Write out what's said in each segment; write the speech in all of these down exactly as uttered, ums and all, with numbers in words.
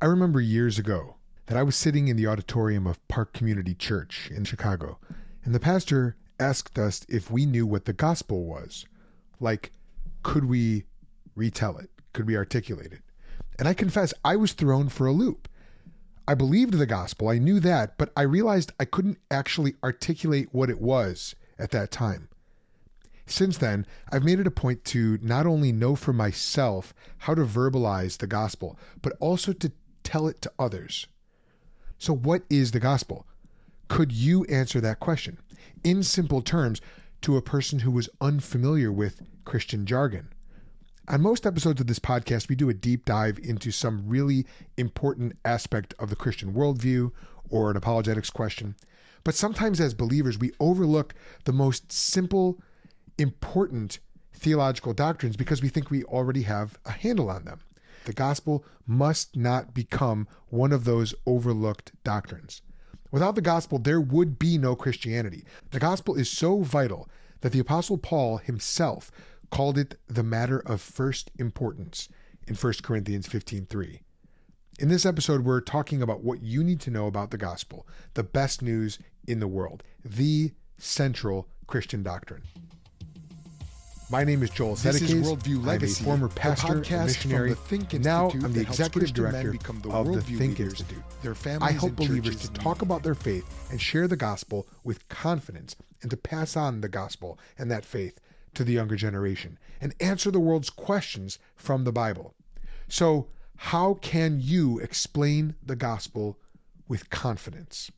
I remember years ago that I was sitting in the auditorium of Park Community Church in Chicago, and the pastor asked us if we knew what the gospel was. Like, could we retell it? Could we articulate it? And I confess, I was thrown for a loop. I believed the gospel, I knew that, but I realized I couldn't actually articulate what it was at that time. Since then, I've made it a point to not only know for myself how to verbalize the gospel, but also to tell it to others. So what is the gospel? Could you answer that question in simple terms to a person who was unfamiliar with Christian jargon? On most episodes of this podcast, we do a deep dive into some really important aspect of the Christian worldview or an apologetics question. But sometimes as believers, we overlook the most simple, important theological doctrines because we think we already have a handle on them. The gospel must not become one of those overlooked doctrines. Without the gospel, there would be no Christianity. The gospel is so vital that the Apostle Paul himself called it the matter of first importance in First Corinthians fifteen three. In this episode, we're talking about what you need to know about the gospel, the best news in the world, the central Christian doctrine. My name is Joel Settecase. This is Worldview Legacy, I'm a former pastor, a and missionary. From the Think Institute now I'm the executive director the of the Think Institute. Their I help believers to talk about their faith and share the gospel with confidence, and to pass on the gospel and that faith to the younger generation and answer the world's questions from the Bible. So how can you explain the gospel with confidence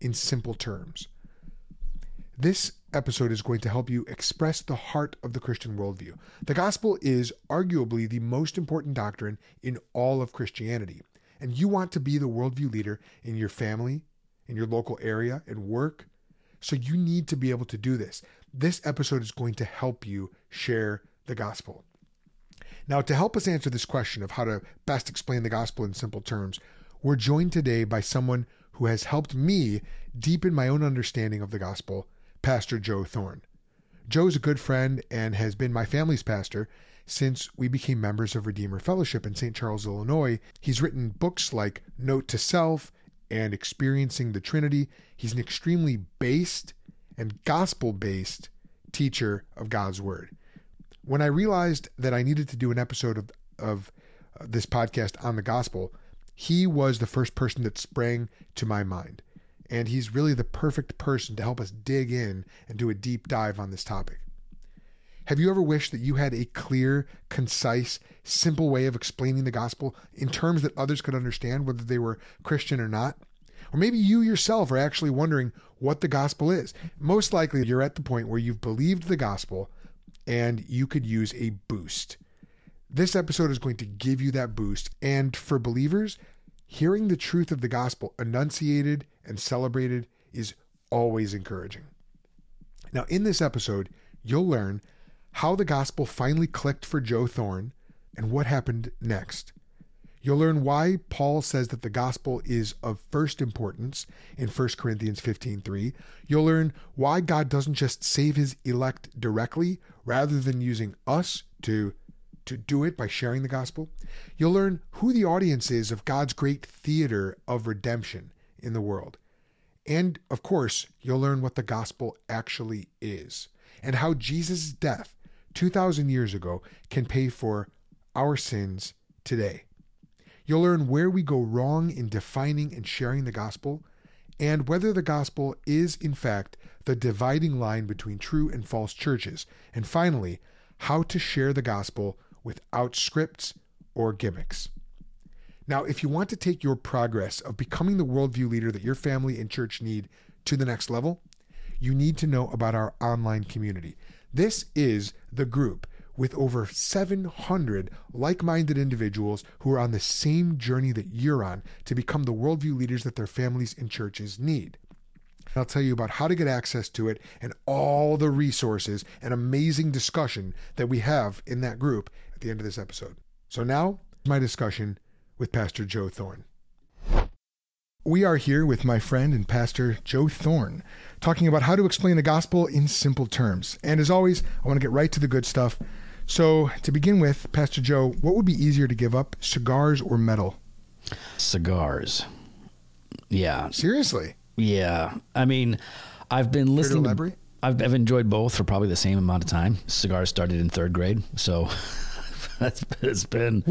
in simple terms? This episode is going to help you express the heart of the Christian worldview. The gospel is arguably the most important doctrine in all of Christianity, and you want to be the worldview leader in your family, in your local area, and work. So you need to be able to do this. This episode is going to help you share the gospel. Now, to help us answer this question of how to best explain the gospel in simple terms, we're joined today by someone who has helped me deepen my own understanding of the gospel, Pastor Joe Thorn. Joe's a good friend and has been my family's pastor since we became members of Redeemer Fellowship in Saint Charles, Illinois. He's written books like Note to Self and Experiencing the Trinity. He's an extremely based and gospel-based teacher of God's Word. When I realized that I needed to do an episode of, of uh, this podcast on the gospel, he was the first person that sprang to my mind. And he's really the perfect person to help us dig in and do a deep dive on this topic. Have you ever wished that you had a clear, concise, simple way of explaining the gospel in terms that others could understand, whether they were Christian or not? Or maybe you yourself are actually wondering what the gospel is. Most likely you're at the point where you've believed the gospel and you could use a boost. This episode is going to give you that boost. And for believers, hearing the truth of the gospel enunciated and celebrated is always encouraging. Now, in this episode, you'll learn how the gospel finally clicked for Joe Thorn, and what happened next. You'll learn why Paul says that the gospel is of first importance in First Corinthians fifteen three. You'll learn why God doesn't just save his elect directly, rather than using us to, to do it by sharing the gospel. You'll learn who the audience is of God's great theater of redemption in the world. And, of course, you'll learn what the gospel actually is, and how Jesus' death two thousand years ago can pay for our sins today. You'll learn where we go wrong in defining and sharing the gospel, and whether the gospel is, in fact, the dividing line between true and false churches. And finally, how to share the gospel without scripts or gimmicks. Now, if you want to take your progress of becoming the worldview leader that your family and church need to the next level, you need to know about our online community. This is the group with over seven hundred like-minded individuals who are on the same journey that you're on to become the worldview leaders that their families and churches need. I'll tell you about how to get access to it and all the resources and amazing discussion that we have in that group at the end of this episode. So now, my discussion with Pastor Joe Thorn. We are here with my friend and pastor, Joe Thorn, talking about how to explain the gospel in simple terms. And as always, I want to get right to the good stuff. So to begin with, Pastor Joe, what would be easier to give up, cigars or metal? Cigars. Yeah. Seriously? Yeah. I mean, I've been listening to, I've, I've enjoyed both for probably the same amount of time. Cigars started in third grade, so... That's it's been,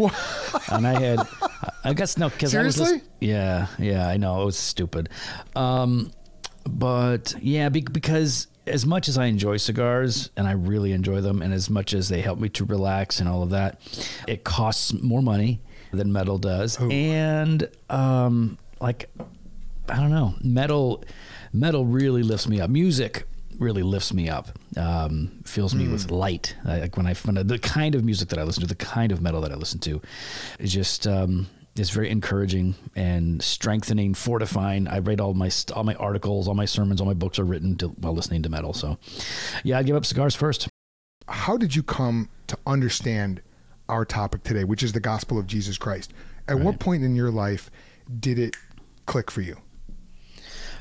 and I had, I guess no, because I was just, yeah, yeah, I know it was stupid, um, but yeah, be, because as much as I enjoy cigars and I really enjoy them, and as much as they help me to relax and all of that, it costs more money than metal does, oh. and um, like I don't know, metal, metal really lifts me up. Music really lifts me up, um, fills me mm. with light. I, like when I, when I, the kind of music that I listen to, the kind of metal that I listen to is just, um, it's very encouraging and strengthening, fortifying. I read all my, all my articles, all my sermons, all my books are written to, while listening to metal. So yeah, I'd give up cigars first. How did you come to understand our topic today, which is the gospel of Jesus Christ? At right. what point in your life did it click for you?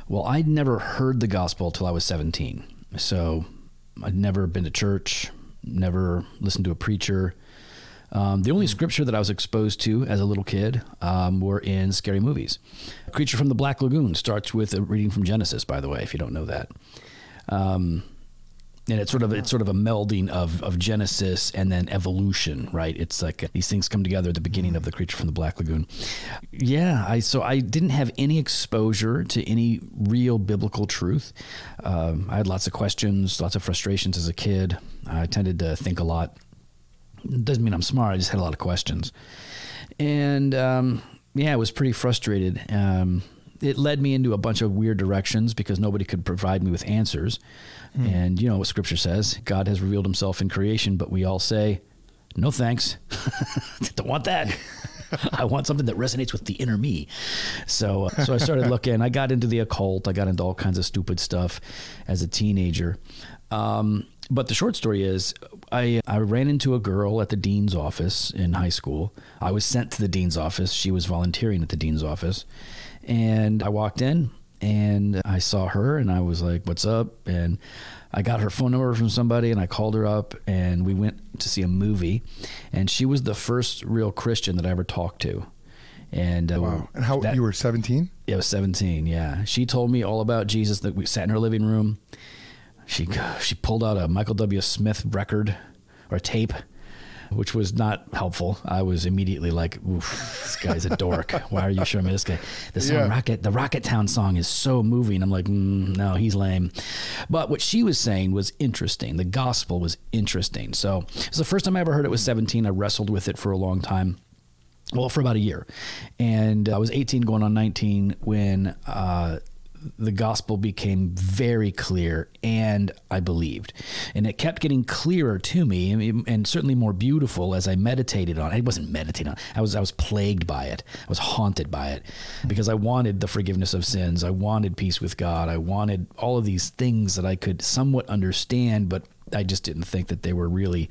Well, I'd never heard the gospel till I was seventeen. So I'd never been to church, never listened to a preacher. Um, the only scripture that I was exposed to as a little kid um, were in scary movies. Creature from the Black Lagoon starts with a reading from Genesis, by the way, if you don't know that. Um, and it's sort of it's sort of a melding of, of Genesis and then evolution, right? It's like these things come together at the beginning of the Creature from the Black Lagoon. Yeah, I so I didn't have any exposure to any real biblical truth. Um, I had lots of questions, lots of frustrations as a kid. I tended to think a lot. Doesn't mean I'm smart. I just had a lot of questions. And um, yeah, I was pretty frustrated. Um, it led me into a bunch of weird directions because nobody could provide me with answers. Mm. And you know what scripture says, God has revealed himself in creation, but we all say, no, thanks. Don't want that. I want something that resonates with the inner me. So, uh, so I started looking, I got into the occult. I got into all kinds of stupid stuff as a teenager. Um, But the short story is I I ran into a girl at the dean's office in high school. I was sent to the dean's office. She was volunteering at the dean's office. And I walked in and I saw her and I was like, what's up? And I got her phone number from somebody and I called her up and we went to see a movie. And she was the first real Christian that I ever talked to. And uh, wow. And how that, you were seventeen? Yeah, I was seventeen, yeah. She told me all about Jesus. That we sat in her living room. She she pulled out a Michael W Smith record or tape, which was not helpful. I was immediately like, oof, this guy's a dork. Why are you showing me this guy? The song yeah. Rocket, the Rocket Town song is so moving. I'm like, mm, no, he's lame. But what she was saying was interesting. The gospel was interesting. So it was the first time I ever heard it was seventeen. I wrestled with it for a long time. Well, for about a year. And I was eighteen going on nineteen when, uh, the gospel became very clear and I believed, and it kept getting clearer to me and, and certainly more beautiful as I meditated on it. I wasn't meditating on it. I was, I was plagued by it. I was haunted by it because I wanted the forgiveness of sins. I wanted peace with God. I wanted all of these things that I could somewhat understand, but I just didn't think that they were really,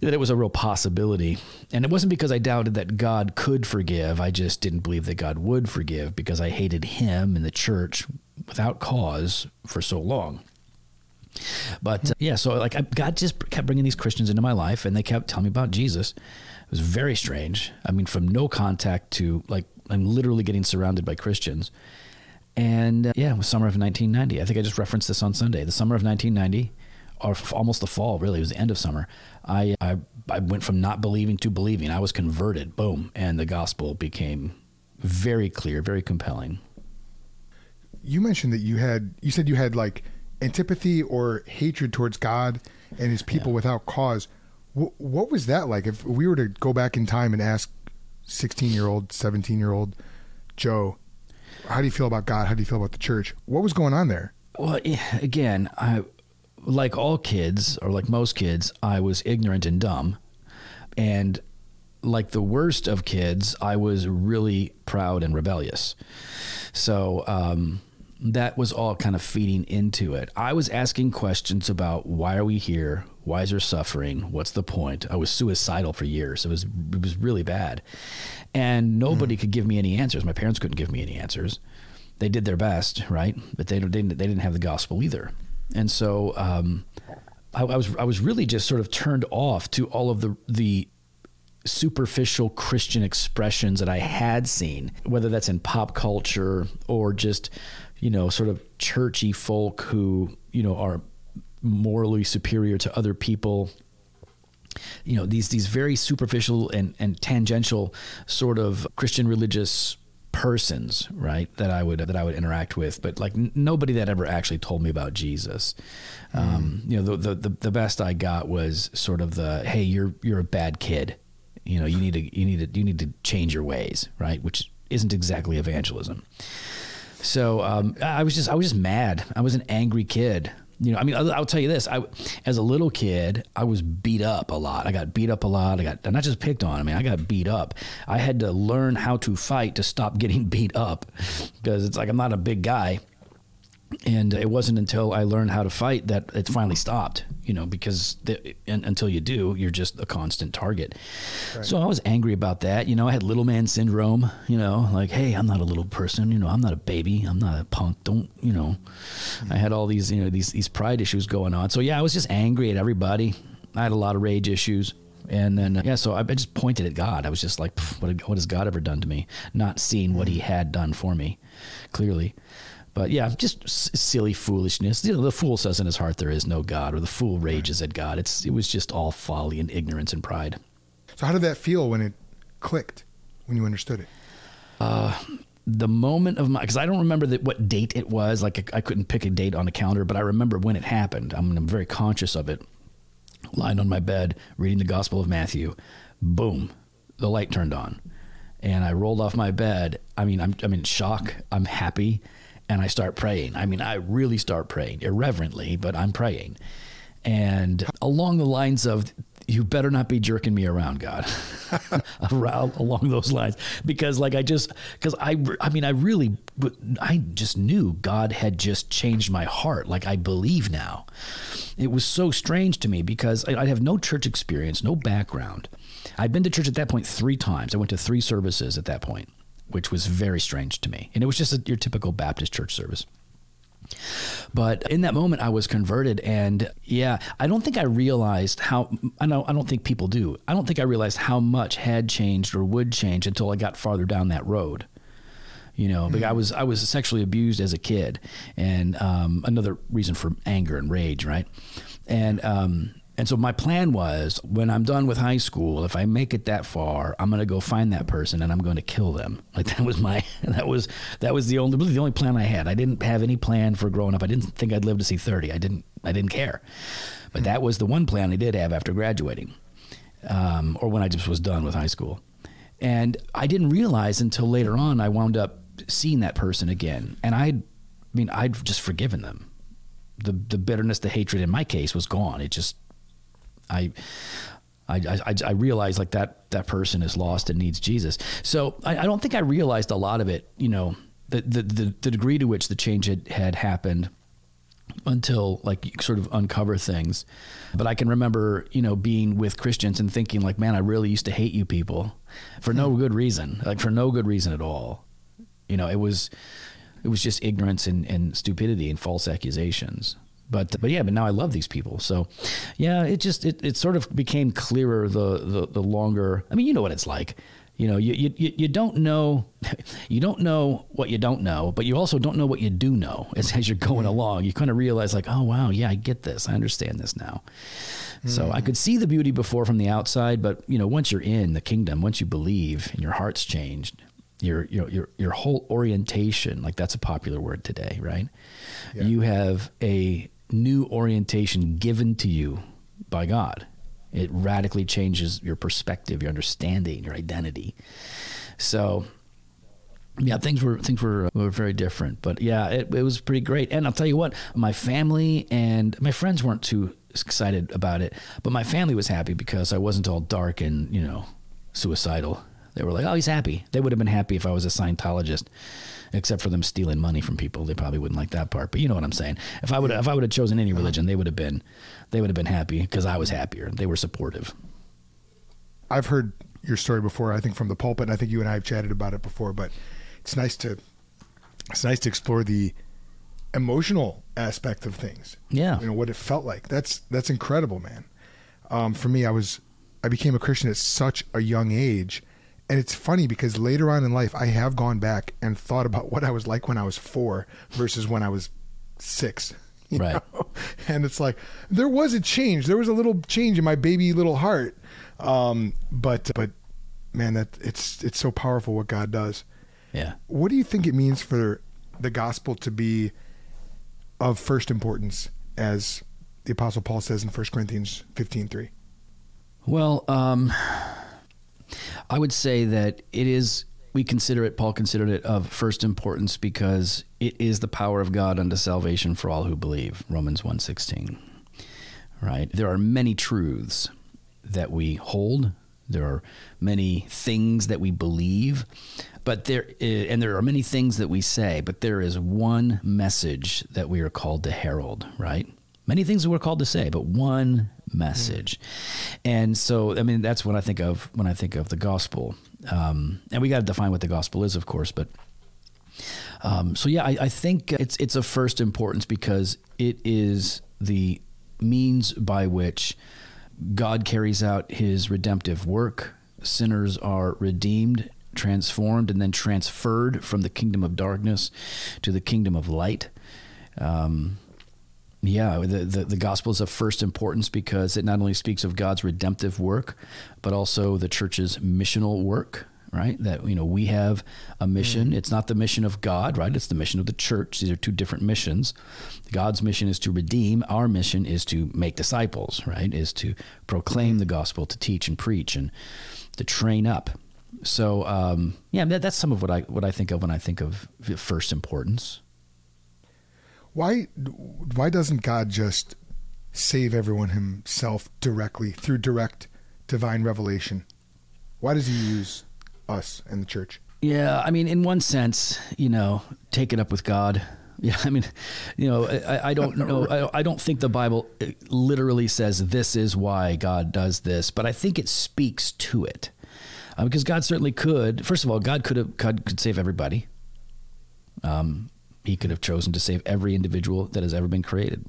that it was a real possibility. And it wasn't because I doubted that God could forgive. I just didn't believe that God would forgive because I hated him and the church without cause for so long. But uh, yeah, so like I, God just kept bringing these Christians into my life and they kept telling me about Jesus. It was very strange. I mean, from no contact to like, I'm literally getting surrounded by Christians. And uh, yeah, it was summer of nineteen ninety. I think I just referenced this on Sunday, the summer of nineteen ninety. Or almost the fall, really. It was the end of summer. I, I I went from not believing to believing. I was converted, boom, and the gospel became very clear, very compelling. You mentioned that you had, you said you had like antipathy or hatred towards God and his people yeah. without cause. W- what was that like? If we were to go back in time and ask sixteen-year-old, seventeen-year-old Joe, how do you feel about God? How do you feel about the church? What was going on there? Well, again, I... like all kids, or like most kids, I was ignorant and dumb. And like the worst of kids, I was really proud and rebellious. So um, that was all kind of feeding into it. I was asking questions about why are we here? Why is there suffering? What's the point? I was suicidal for years. It was it was really bad. And nobody mm. could give me any answers. My parents couldn't give me any answers. They did their best, right? But they, they, didn't, they didn't have the gospel either. And so um, I, I was I was really just sort of turned off to all of the the superficial Christian expressions that I had seen, whether that's in pop culture or just, you know, sort of churchy folk who, you know, are morally superior to other people. You know, these these very superficial and, and tangential sort of Christian religious persons, right, that I would that I would interact with, but like n- nobody that ever actually told me about Jesus. Mm. Um, you know, the, the the best I got was sort of the, hey, you're you're a bad kid. You know, you need to you need to you need to change your ways, right? Which isn't exactly evangelism. So um, I was just I was just mad. I was an angry kid. You know, I mean, I'll, I'll tell you this. I, as a little kid, I was beat up a lot. I got beat up a lot. I got not just picked on. I mean, I got beat up. I had to learn how to fight to stop getting beat up, because it's like I'm not a big guy. And it wasn't until I learned how to fight that it finally stopped, you know, because the, and, until you do, you're just a constant target. Right. So I was angry about that. You know, I had little man syndrome, you know, like, hey, I'm not a little person. You know, I'm not a baby. I'm not a punk. Don't, you know, I had all these, you know, these, these pride issues going on. So, yeah, I was just angry at everybody. I had a lot of rage issues. And then, yeah, so I just pointed at God. I was just like, what, what has God ever done to me? Not seeing what he had done for me, clearly. But yeah, just s- silly foolishness. You know, the fool says in his heart there is no God, or the fool rages at God. It's it was just all folly and ignorance and pride. So how did that feel when it clicked, when you understood it? Uh, the moment of my, because I don't remember that what date it was. Like I, I couldn't pick a date on a calendar, but I remember when it happened. I'm, I'm very conscious of it. Lying on my bed, reading the Gospel of Matthew. Boom, the light turned on, and I rolled off my bed. I mean, I'm I'm in shock. I'm happy. And I start praying. I mean, I really start praying irreverently, but I'm praying. And along the lines of, you better not be jerking me around, God. Along those lines. Because like I just, because I, I mean, I really, I just knew God had just changed my heart. Like I believe now. It was so strange to me because I, I have no church experience, no background. I'd been to church at that point three times. I went to three services at that point, which was very strange to me. And it was just a, your typical Baptist church service. But in that moment, I was converted. And yeah, I don't think I realized how, I know, I don't think people do. I don't think I realized how much had changed or would change until I got farther down that road. You know, but I was I was sexually abused as a kid. And um, another reason for anger and rage, right? And um And so my plan was, when I'm done with high school, if I make it that far, I'm going to go find that person and I'm going to kill them. Like that was my, that was, that was the only, really the only plan I had. I didn't have any plan for growing up. I didn't think I'd live to see thirty. I didn't, I didn't care, but that was the one plan I did have after graduating, um, or when I just was done with high school. And I didn't realize until later on, I wound up seeing that person again. And I, I mean, I'd just forgiven them. The, the bitterness, the hatred in my case was gone. It just, I, I, I, I realized like that, that person is lost and needs Jesus. So I, I don't think I realized a lot of it, you know, the, the, the, the degree to which the change had, had happened until like you sort of uncover things. But I can remember, you know, being with Christians and thinking like, man, I really used to hate you people for no good reason, like for no good reason at all. You know, it was, it was just ignorance and, and stupidity and false accusations. But, but yeah, but now I love these people. So yeah, it just, it, it sort of became clearer the, the, the longer, I mean, you know what it's like, you know, you, you, you don't know, you don't know what you don't know, but you also don't know what you do know as, as you're going along. You kind of realize like, oh wow, yeah, I get this. I understand this now. Mm. So I could see the beauty before from the outside, but you know, once you're in the kingdom, once you believe and your heart's changed, your, your, your, your whole orientation, like that's a popular word today, right? Yeah. You have a new orientation given to you by God. It radically changes your perspective, your understanding, your identity. So yeah, things were, things were, were very different, but yeah, it, it was pretty great. And I'll tell you what, my family and my friends weren't too excited about it, but my family was happy because I wasn't all dark and, you know, suicidal. They were like, oh, he's happy. They would have been happy if I was a Scientologist, except for them stealing money from people. They probably wouldn't like that part, but you know what I'm saying? If I would, if I would have chosen any religion, they would have been, they would have been happy because I was happier. They were supportive. I've heard your story before, I think from the pulpit, and I think you and I have chatted about it before, but it's nice to, it's nice to explore the emotional aspect of things. Yeah. You know, what it felt like. That's, that's incredible, man. Um, for me, I was I became a Christian at such a young age. And it's funny because later on in life, I have gone back and thought about what I was like when I was four versus when I was six. You right. know? And it's like, there was a change. There was a little change in my baby little heart. Um, but, but man, that it's, it's so powerful what God does. Yeah. What do you think it means for the gospel to be of first importance, as the Apostle Paul says in First Corinthians fifteen three? Well, um, I would say that it is, we consider it, Paul considered it of first importance because it is the power of God unto salvation for all who believe, Romans one sixteen, right? There are many truths that we hold. There are many things that we believe, but there, and there are many things that we say, but there is one message that we are called to herald, right? Many things that we're called to say, but one message. Mm. And so, I mean, that's what I think of when I think of the gospel. Um, and we got to define what the gospel is, of course, but um, so yeah, I, I think it's, it's of first importance because it is the means by which God carries out his redemptive work. Sinners are redeemed, transformed, and then transferred from the kingdom of darkness to the kingdom of light. Um, Yeah, the, the, the gospel is of first importance because it not only speaks of God's redemptive work, but also the church's missional work, right? That, you know, we have a mission. Mm-hmm. It's not the mission of God, right? It's the mission of the church. These are two different missions. God's mission is to redeem. Our mission is to make disciples, right? Is to proclaim mm-hmm. the gospel, to teach and preach and to train up. So, um, yeah, that, that's some of what I what I think of when I think of first importance. Why why doesn't God just save everyone himself directly through direct divine revelation? Why does he use us and the church? Yeah, I mean, in one sense, you know, take it up with God. Yeah, I mean, you know, I, I don't know. I, I don't think the Bible literally says this is why God does this, but I think it speaks to it uh, because God certainly could. First of all, God could have God could save everybody. Um. He could have chosen to save every individual that has ever been created.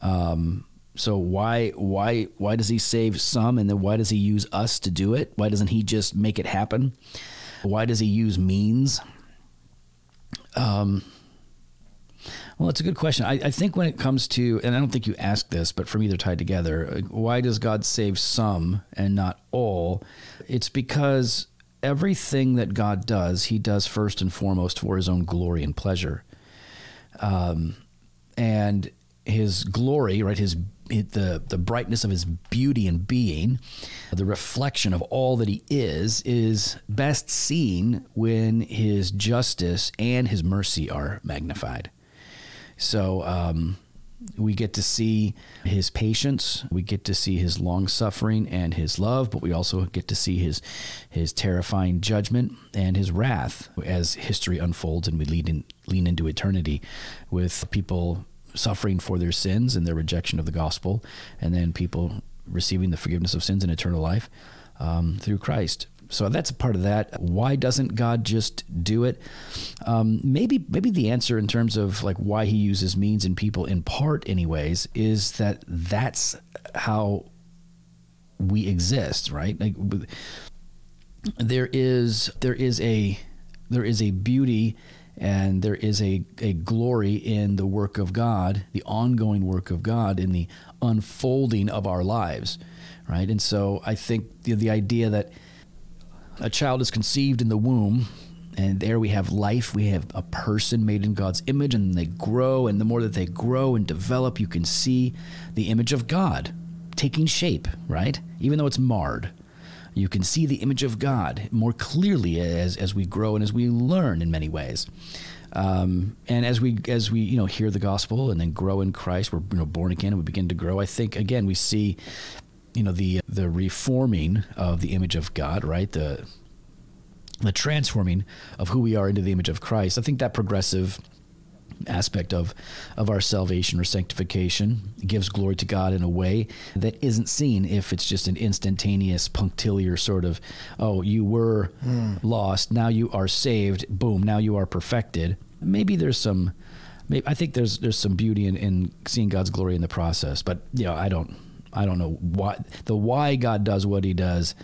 Um, so why, why, why does he save some? And then why does he use us to do it? Why doesn't he just make it happen? Why does he use means? Um, well, it's a good question. I, I think when it comes to, and I don't think you asked this, but for me, they're tied together. Why does God save some and not all? It's because everything that God does, he does first and foremost for his own glory and pleasure. Um, and his glory, right? His, the, the brightness of his beauty and being, the reflection of all that he is, is best seen when his justice and his mercy are magnified. So, um, we get to see his patience, we get to see his long-suffering and his love, but we also get to see his his terrifying judgment and his wrath as history unfolds and we lead in, lean into eternity with people suffering for their sins and their rejection of the gospel, and then people receiving the forgiveness of sins and eternal life um, through Christ. So that's a part of that. Why doesn't God just do it? Um, maybe maybe the answer in terms of like why he uses means and people in part anyways is that that's how we exist, right? Like there is there is a there is a beauty and there is a, a glory in the work of God, the ongoing work of God in the unfolding of our lives, right? And so I think the, the idea that a child is conceived in the womb, and there we have life. We have a person made in God's image, and they grow. And the more that they grow and develop, you can see the image of God taking shape, right? Even though it's marred, you can see the image of God more clearly as, as we grow and as we learn in many ways. Um, and as we, as we, you know, hear the gospel and then grow in Christ, we're, you know, born again and we begin to grow. I think, again, we see, you know, the the reforming of the image of God, right? The the transforming of who we are into the image of Christ. I think that progressive aspect of of our salvation or sanctification gives glory to God in a way that isn't seen if it's just an instantaneous, punctiliar sort of, oh, you were mm. lost, now you are saved, boom, now you are perfected. Maybe there's some, maybe I think there's there's some beauty in, in seeing God's glory in the process, but, you know, I don't... I don't know why the why God does what he does.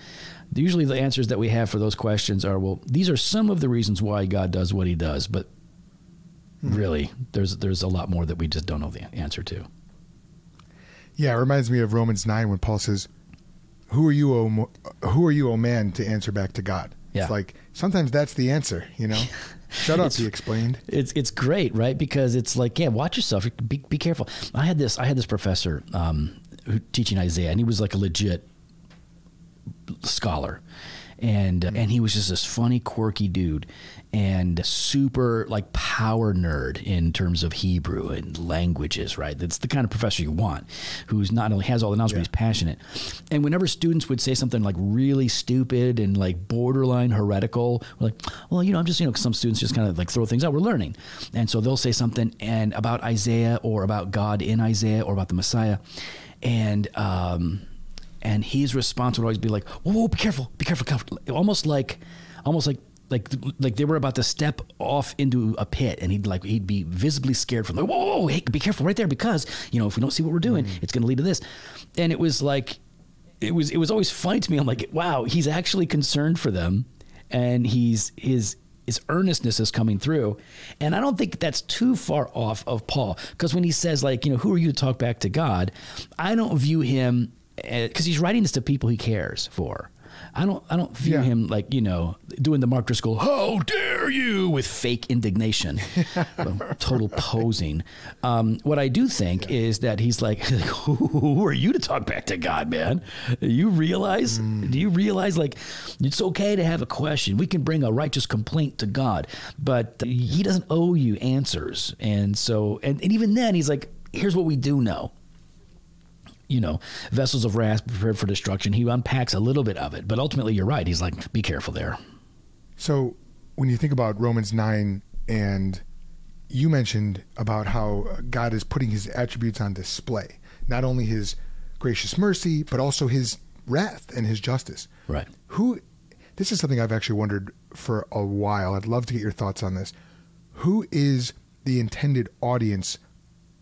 Usually the answers that we have for those questions are, well, these are some of the reasons why God does what he does, but mm-hmm. really there's there's a lot more that we just don't know the answer to. Yeah, it reminds me of Romans nine when Paul says, "Who are you, O, who are you, O man, to answer back to God?" Yeah. It's like sometimes that's the answer, you know. Shut up, he explained. It's it's great, right? Because it's like, yeah, watch yourself. Be be careful. I had this I had this professor um, who teaching Isaiah, and he was like a legit scholar, and uh, and he was just this funny, quirky dude, and super like power nerd in terms of Hebrew and languages, right? That's the kind of professor you want, who's not only has all the knowledge, yeah. but he's passionate. And whenever students would say something like really stupid and like borderline heretical, we're like, well, you know, I'm just, you know, some students just kind of like throw things out. We're learning. And so they'll say something and about Isaiah or about God in Isaiah or about the Messiah. And, um, and his response would always be like, whoa, whoa, be careful, be careful, careful. Almost like, almost like, Like, like they were about to step off into a pit, and he'd like he'd be visibly scared from like, whoa, whoa, whoa, hey, be careful right there, because you know if we don't see what we're doing, mm-hmm. it's going to lead to this. And it was like, it was it was always funny to me. I'm like, wow, he's actually concerned for them, and he's his his earnestness is coming through. And I don't think that's too far off of Paul, because when he says like, you know, who are you to talk back to God? I don't view him, because he's writing this to people he cares for. I don't I don't view yeah. him like, you know, doing the Mark Driscoll, how dare you, with fake indignation, well, total right. posing. Um, what I do think yeah. is that he's like, who are you to talk back to God, man? Do you realize, mm. do you realize like it's okay to have a question. We can bring a righteous complaint to God, but he doesn't owe you answers. And so, and, and even then he's like, here's what we do know. You know, vessels of wrath prepared for destruction. He unpacks a little bit of it, but ultimately you're right. He's like, be careful there. So when you think about Romans nine, and you mentioned about how God is putting his attributes on display, not only his gracious mercy, but also his wrath and his justice. Right. Who, this is something I've actually wondered for a while. I'd love to get your thoughts on this. Who is the intended audience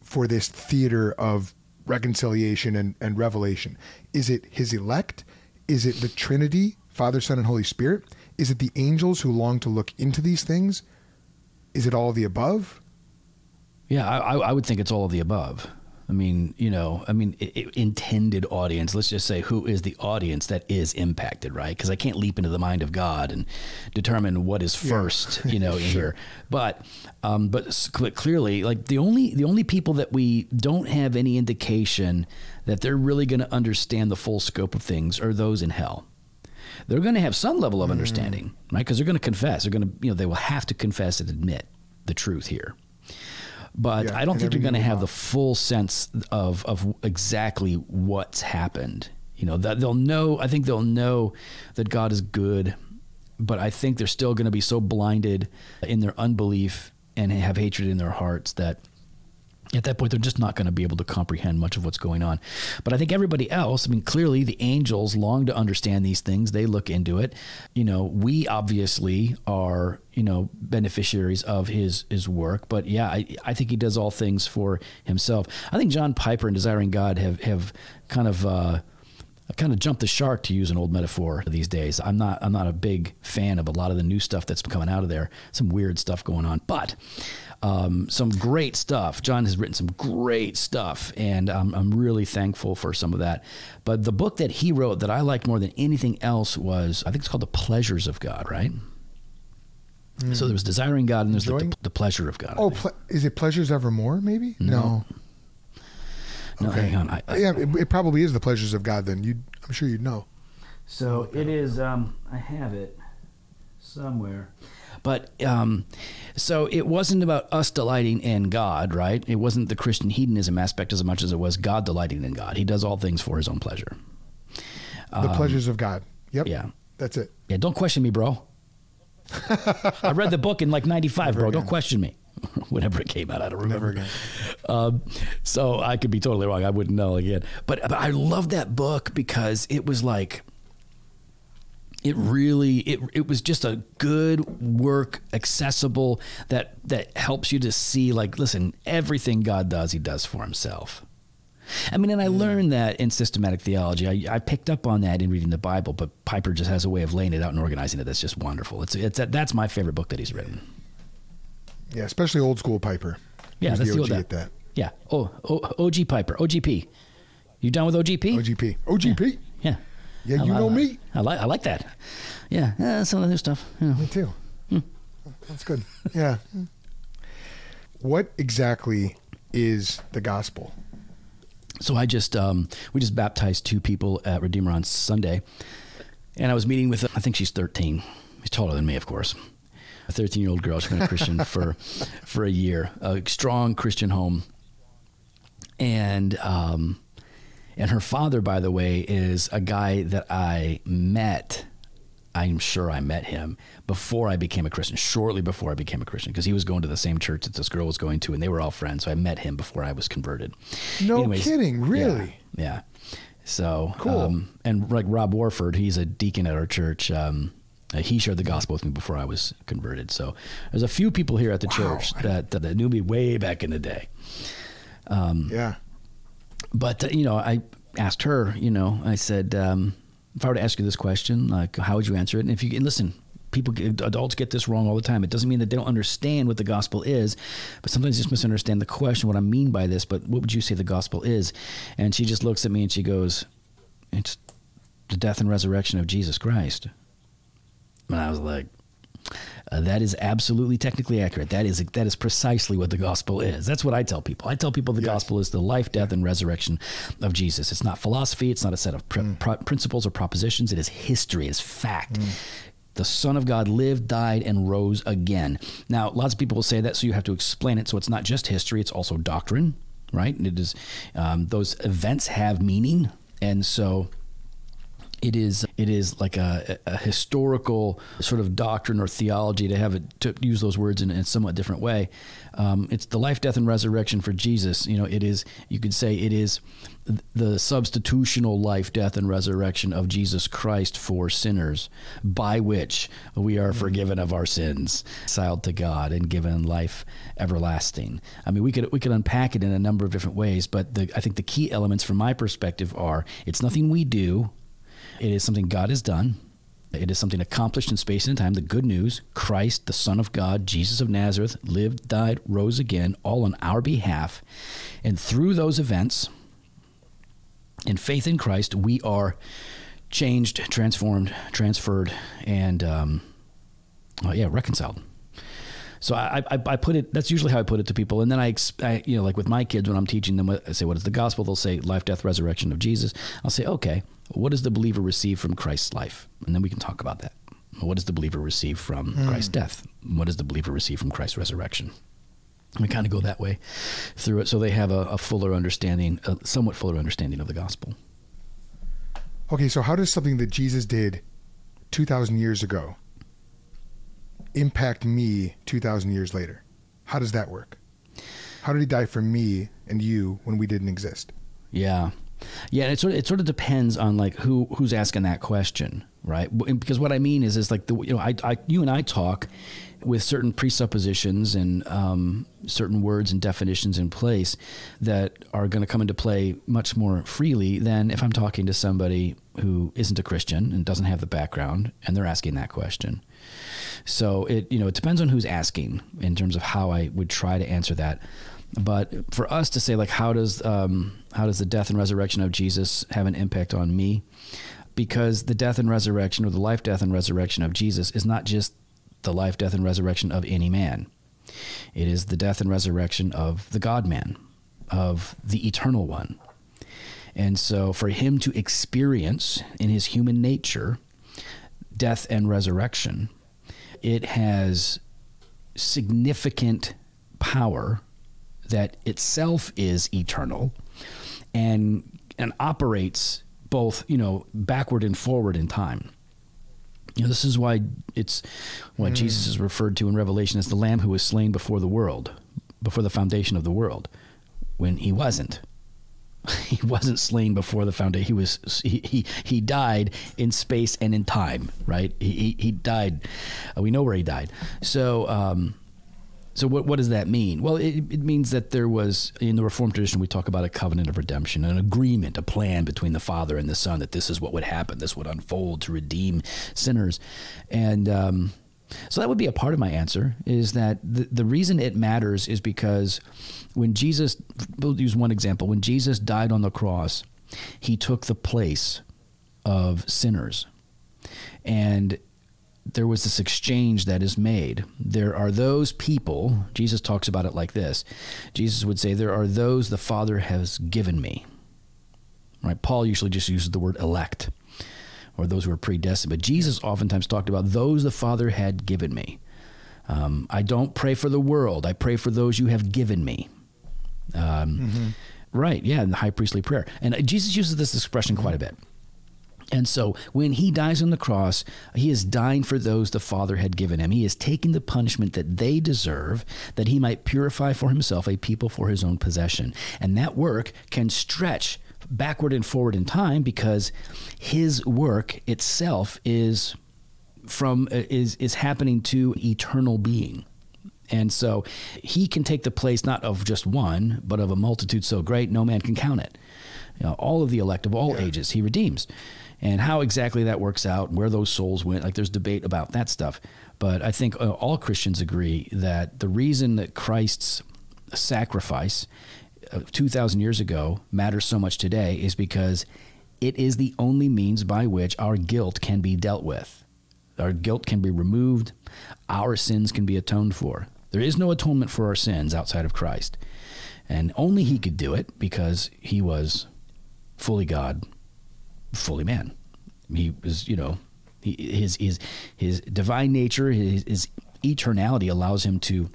for this theater of reconciliation and, and revelation? Is it his elect? Is it the Trinity, Father, Son, and Holy Spirit? Is it the angels who long to look into these things? Is it all of the above? Yeah, I, I would think it's all of the above. I mean, you know, I mean, it, it intended audience. Let's just say who is the audience that is impacted, right? Because I can't leap into the mind of God and determine what is first, yeah. you know, sure. here. But, um, but clearly, like the only the only people that we don't have any indication that they're really going to understand the full scope of things are those in hell. They're going to have some level of mm-hmm. understanding, right? Because they're going to confess. They're going to, you know, they will have to confess and admit the truth here. But yeah, I don't think you're going to have the full sense of of exactly what's happened. You know, that they'll know. I think they'll know that God is good, but I think they're still going to be so blinded in their unbelief and have hatred in their hearts that at that point they're just not going to be able to comprehend much of what's going on. But I think everybody else, I mean, clearly the angels long to understand these things. They look into it. You know, we obviously are, you know, beneficiaries of his his work. But yeah, I, I think he does all things for himself. I think John Piper and Desiring God have have kind of uh, kind of jumped the shark, to use an old metaphor, these days. I'm not I'm not a big fan of a lot of the new stuff that's coming out of there. Some weird stuff going on, but. Um, some great stuff. John has written some great stuff, and um, I'm really thankful for some of that. But the book that he wrote that I liked more than anything else was, I think it's called The Pleasures of God, right? Mm. So there was Desiring God, and there's like the, the Pleasure of God. Oh, ple- is it Pleasures Evermore, maybe? No. No, okay. no hang on. I, I, yeah, it, it probably is The Pleasures of God, then. You'd, I'm sure you'd know. So it is, um, I have it somewhere. But um, so it wasn't about us delighting in God, right? It wasn't the Christian hedonism aspect as much as it was God delighting in God. He does all things for his own pleasure. The um, pleasures of God. Yep. Yeah. That's it. Yeah. Don't question me, bro. I read the book in like ninety-five, bro. Again. Don't question me. Whenever it came out, I don't remember. Never again. Um, so I could be totally wrong. I wouldn't know again. But, but I love that book because it was like, It really, it it was just a good work, accessible, that that helps you to see, like, listen, everything God does, he does for himself. I mean, and I mm. learned that in systematic theology. I, I picked up on that in reading the Bible, but Piper just has a way of laying it out and organizing it that's just wonderful. It's it's that's my favorite book that he's written. Yeah, especially old school Piper. He yeah, that's the O G the old, at that. Yeah, oh, o, O G Piper, O G P. You done with O G P? O G P, O G P. Yeah, yeah, yeah you I, know I, me. I like I like that. Yeah, yeah some other stuff. You know. Me too. Mm. That's good. Yeah. What exactly is the gospel? So I just, um, we just baptized two people at Redeemer on Sunday, and I was meeting with, I think she's thirteen. She's taller than me, of course. A thirteen-year-old girl. She's been a Christian for, for a year, a strong Christian home. And, um, and her father, by the way, is a guy that I met I'm sure I met him before I became a Christian, shortly before I became a Christian, because he was going to the same church that this girl was going to, and they were all friends. So I met him before I was converted. No Anyways, kidding, really? Yeah. yeah. So cool. Um, and like Rob Warford, he's a deacon at our church. Um, he shared the gospel with me before I was converted. So there's a few people here at the wow. church that, that that knew me way back in the day. Um, yeah. But uh, you know, I asked her. You know, I said. Um, If I were to ask you this question, like, how would you answer it? And if you and listen, people, adults get this wrong all the time. It doesn't mean that they don't understand what the gospel is, but sometimes they just misunderstand the question, what I mean by this, but what would you say the gospel is? And she just looks at me and she goes, it's the death and resurrection of Jesus Christ. And I was like, uh, that is absolutely technically accurate. That is, that is precisely what the gospel is. That's what I tell people. I tell people the yes. gospel is the life, death, and resurrection of Jesus. It's not philosophy. It's not a set of pr- mm. pr- principles or propositions. It is history. It's fact. Mm. The Son of God lived, died, and rose again. Now, lots of people will say that, so you have to explain it. So it's not just history. It's also doctrine, right? And it is, um, those events have meaning. And so It is it is like a, a historical sort of doctrine or theology to have it, to use those words in a somewhat different way. Um, it's the life, death, and resurrection for Jesus. You know, it is, you could say it is the substitutional life, death, and resurrection of Jesus Christ for sinners, by which we are forgiven of our sins, reconciled to God, and given life everlasting. I mean, we could we could unpack it in a number of different ways, but the, I think the key elements from my perspective are: it's nothing we do. It is something God has done. It is something accomplished in space and time. The good news, Christ, the Son of God, Jesus of Nazareth, lived, died, rose again, all on our behalf. And through those events, in faith in Christ, we are changed, transformed, transferred, and um, oh, yeah, reconciled. So I, I I put it, that's usually how I put it to people. And then I, I, you know, like with my kids, when I'm teaching them, I say, what is the gospel? They'll say, life, death, resurrection of Jesus. I'll say, okay, what does the believer receive from Christ's life? And then we can talk about that. What does the believer receive from mm. Christ's death? What does the believer receive from Christ's resurrection? We kind of go that way through it. So they have a, a fuller understanding, a somewhat fuller understanding of the gospel. Okay. So how does something that Jesus did two thousand years ago impact me two thousand years later? How does that work? How did he die for me and you when we didn't exist? Yeah. Yeah. And it sort of, it sort of depends on like who, who's asking that question. Right. Because what I mean is, is like the, you know, I, I, you and I talk with certain presuppositions and um, certain words and definitions in place that are going to come into play much more freely than if I'm talking to somebody who isn't a Christian and doesn't have the background and they're asking that question. So it, you know, it depends on who's asking in terms of how I would try to answer that. But for us to say like, how does, um, how does the death and resurrection of Jesus have an impact on me? Because the death and resurrection, or the life, death, and resurrection of Jesus is not just the life, death, and resurrection of any man. It is the death and resurrection of the God-man, of the eternal one. And so for him to experience in his human nature death and resurrection, it has significant power that itself is eternal and and operates both, you know, backward and forward in time. You know, this is why it's what mm. Jesus is referred to in Revelation as the Lamb who was slain before the world, before the foundation of the world, when he wasn't. He wasn't slain before the foundation. He was he, he he died in space and in time, right? He he, he died. We know where he died. So um, So what what does that mean? Well, it, it means that there was, in the Reformed tradition, we talk about a covenant of redemption, an agreement, a plan between the Father and the Son that this is what would happen, this would unfold to redeem sinners. And um, so that would be a part of my answer, is that the, the reason it matters is because when Jesus, we'll use one example, when Jesus died on the cross, he took the place of sinners. And there was this exchange that is made. There are those people, Jesus talks about it like this. Jesus would say, there are those the Father has given me. Right? Paul usually just uses the word elect, or those who are predestined. But Jesus oftentimes talked about those the Father had given me. Um, I don't pray for the world. I pray for those you have given me. Um, mm-hmm. Right, yeah, in the high priestly prayer. And Jesus uses this expression quite a bit. And so when he dies on the cross, he is dying for those the Father had given him. He is taking the punishment that they deserve, that he might purify for himself a people for his own possession. And that work can stretch backward and forward in time, because his work itself is from is is happening to eternal being. And so he can take the place not of just one, but of a multitude so great no man can count it. You know, all of the elect of all yeah. ages he redeems. And how exactly that works out, where those souls went, like there's debate about that stuff. But I think uh, all Christians agree that the reason that Christ's sacrifice uh, two thousand years ago matters so much today is because it is the only means by which our guilt can be dealt with. Our guilt can be removed. Our sins can be atoned for. There is no atonement for our sins outside of Christ. And only he could do it, because he was fully God, fully man. He was, you know, he, his his his divine nature, his, his eternality allows him to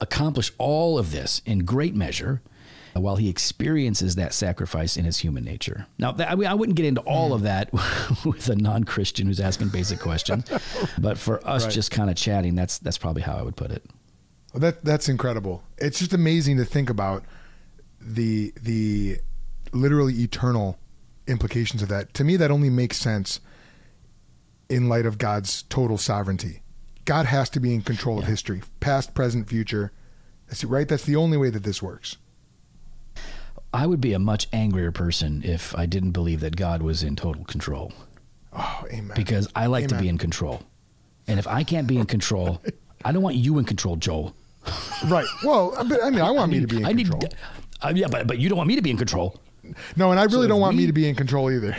accomplish all of this in great measure, while he experiences that sacrifice in his human nature. Now, that, I, mean, I wouldn't get into all of that with a non-Christian who's asking basic questions, but for us right. just kind of chatting, that's that's probably how I would put it. Well, that that's incredible. It's just amazing to think about the the literally eternal implications of that. To me, that only makes sense in light of God's total sovereignty. God has to be in control yeah. of history, past, present, future. That's right. That's the only way that this works. I would be a much angrier person if I didn't believe that God was in total control. Oh, amen. Because I like amen. to be in control. And if I can't be in control, I don't want you in control, Joel. Right. Well, but, I mean, I want I me need, to be in I control. Need, uh, yeah, but, but you don't want me to be in control. No, and I really so don't want we, me to be in control either.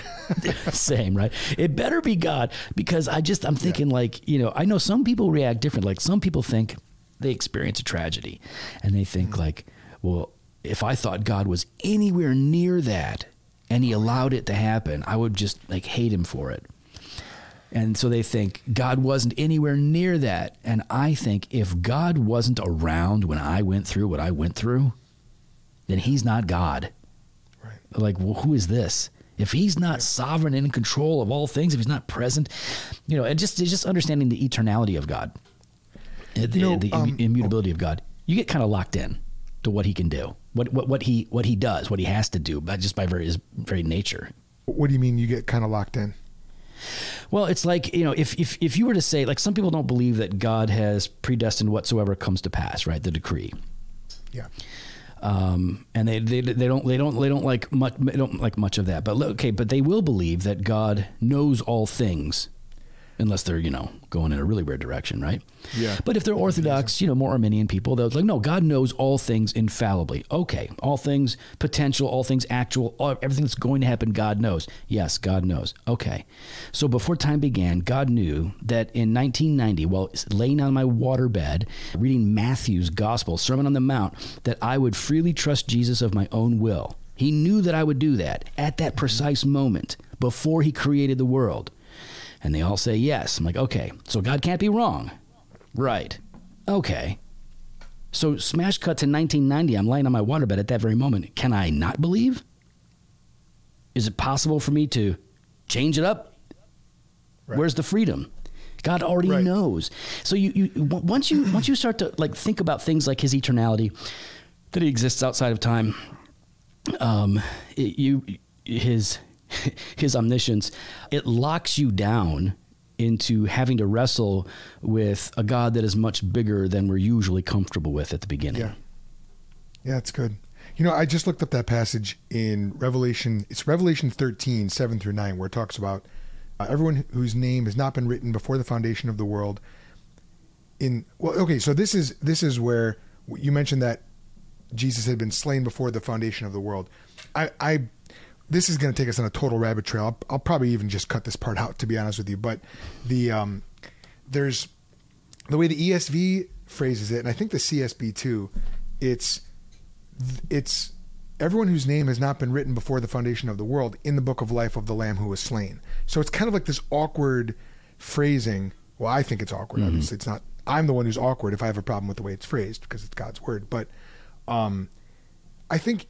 Same, right? It better be God, because I just, I'm thinking yeah. like, you know, I know some people react different. Like some people think they experience a tragedy and they think mm-hmm. like, well, if I thought God was anywhere near that and he allowed it to happen, I would just like hate him for it. And so they think God wasn't anywhere near that. And I think if God wasn't around when I went through what I went through, then he's not God. Right. Like, well, who is this? If he's not sovereign and in control of all things, if he's not present, you know, and just, just understanding the eternality of God, the, no, the um, immutability oh. of God, you get kind of locked in to what he can do. What, what what he what he does, what he has to do, but just by very, his very nature. What do you mean you get kind of locked in? Well, it's like, you know, if, if if you were to say, like, some people don't believe that God has predestined whatsoever comes to pass, right? The decree. Yeah. Um, and they, they they don't they don't they don't like much they don't like much of that. But okay, but they will believe that God knows all things, unless they're, you know, going in a really weird direction, right? Yeah. But if they're Orthodox, you know, more Arminian people, they're like, no, God knows all things infallibly. Okay, all things potential, all things actual, all, everything that's going to happen, God knows. Yes, God knows. Okay. So before time began, God knew that in nineteen ninety, while laying on my waterbed, reading Matthew's Gospel, Sermon on the Mount, that I would freely trust Jesus of my own will. He knew that I would do that at that precise moment before he created the world. And they all say yes. I'm like, okay, so God can't be wrong. Right. Okay. So smash cut to nineteen ninety. I'm lying on my waterbed at that very moment. Can I not believe? Is it possible for me to change it up? Right. Where's the freedom? God already right. knows. So you, you once you once you start to like think about things like his eternality, that he exists outside of time, um, it, you his. his omniscience, it locks you down into having to wrestle with a God that is much bigger than we're usually comfortable with at the beginning. Yeah, yeah, it's good. You know, I just looked up that passage in Revelation. It's Revelation thirteen, seven through nine, where it talks about uh, everyone whose name has not been written before the foundation of the world. In well, okay, so this is this is where you mentioned that Jesus had been slain before the foundation of the world. I, I this is going to take us on a total rabbit trail. I'll, I'll probably even just cut this part out, to be honest with you. But the um, there's the way the E S V phrases it, and I think the C S B too. It's it's everyone whose name has not been written before the foundation of the world in the book of life of the Lamb who was slain. So it's kind of like this awkward phrasing. Well, I think it's awkward. Mm-hmm. Obviously, it's not. I'm the one who's awkward if I have a problem with the way it's phrased because it's God's word. But um, I think.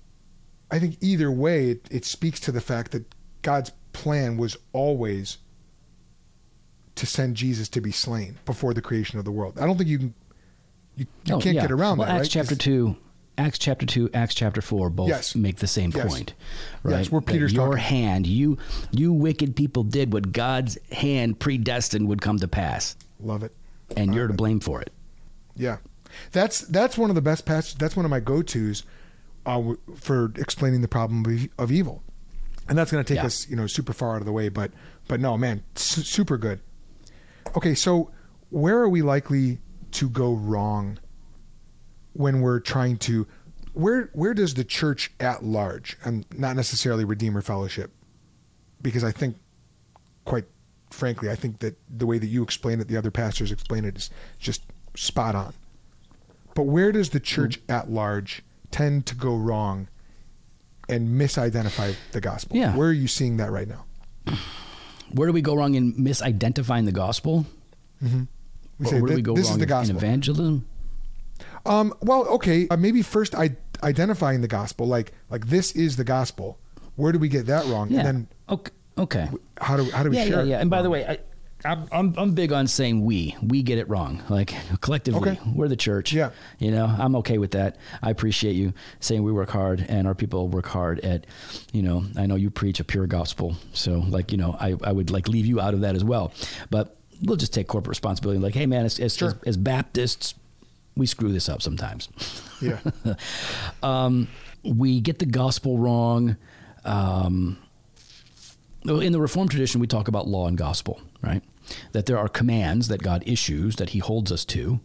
I think either way, it, it speaks to the fact that God's plan was always to send Jesus to be slain before the creation of the world. I don't think you can, you, you oh, can't yeah. get around well, that, Acts right? Acts chapter it's, two, Acts chapter two, Acts chapter four both yes. make the same yes. point, right? Yes, where Peter's that your talking. hand, you, you wicked people did what God's hand predestined would come to pass. Love it. And All you're right. to blame for it. Yeah. That's, that's one of the best passages. That's one of my go-tos. Uh, for explaining the problem of evil. And that's going to take yeah. us, you know, super far out of the way, but, but no, man, su- super good. Okay. So where are we likely to go wrong when we're trying to, where, where does the church at large, and not necessarily Redeemer Fellowship, because I think quite frankly, I think that the way that you explain it, the other pastors explain it is just spot on, but where does the church mm-hmm. at large tend to go wrong and misidentify the gospel? Yeah. Where are you seeing that right now? Where do we go wrong in misidentifying the gospel? Mm-hmm. We or say, where do we go wrong in evangelism? Um, well, okay, uh, maybe first I- identifying the gospel, like like this is the gospel. Where do we get that wrong? Yeah. And then okay, okay. How do how do we yeah, share? Yeah, yeah. It and wrong? By the way, I, I'm, I'm I'm big on saying we we get it wrong, like collectively. Okay. We're the church. Yeah, you know, I'm okay with that. I appreciate you saying we work hard and our people work hard at, you know, I know you preach a pure gospel, so like, you know, I, I would like leave you out of that as well. But we'll just take corporate responsibility. Like, hey man, as as, sure. as, as Baptists, we screw this up sometimes. Yeah, um, we get the gospel wrong. Um, in the Reformed tradition, we talk about law and gospel. Right? That there are commands that God issues that he holds us to,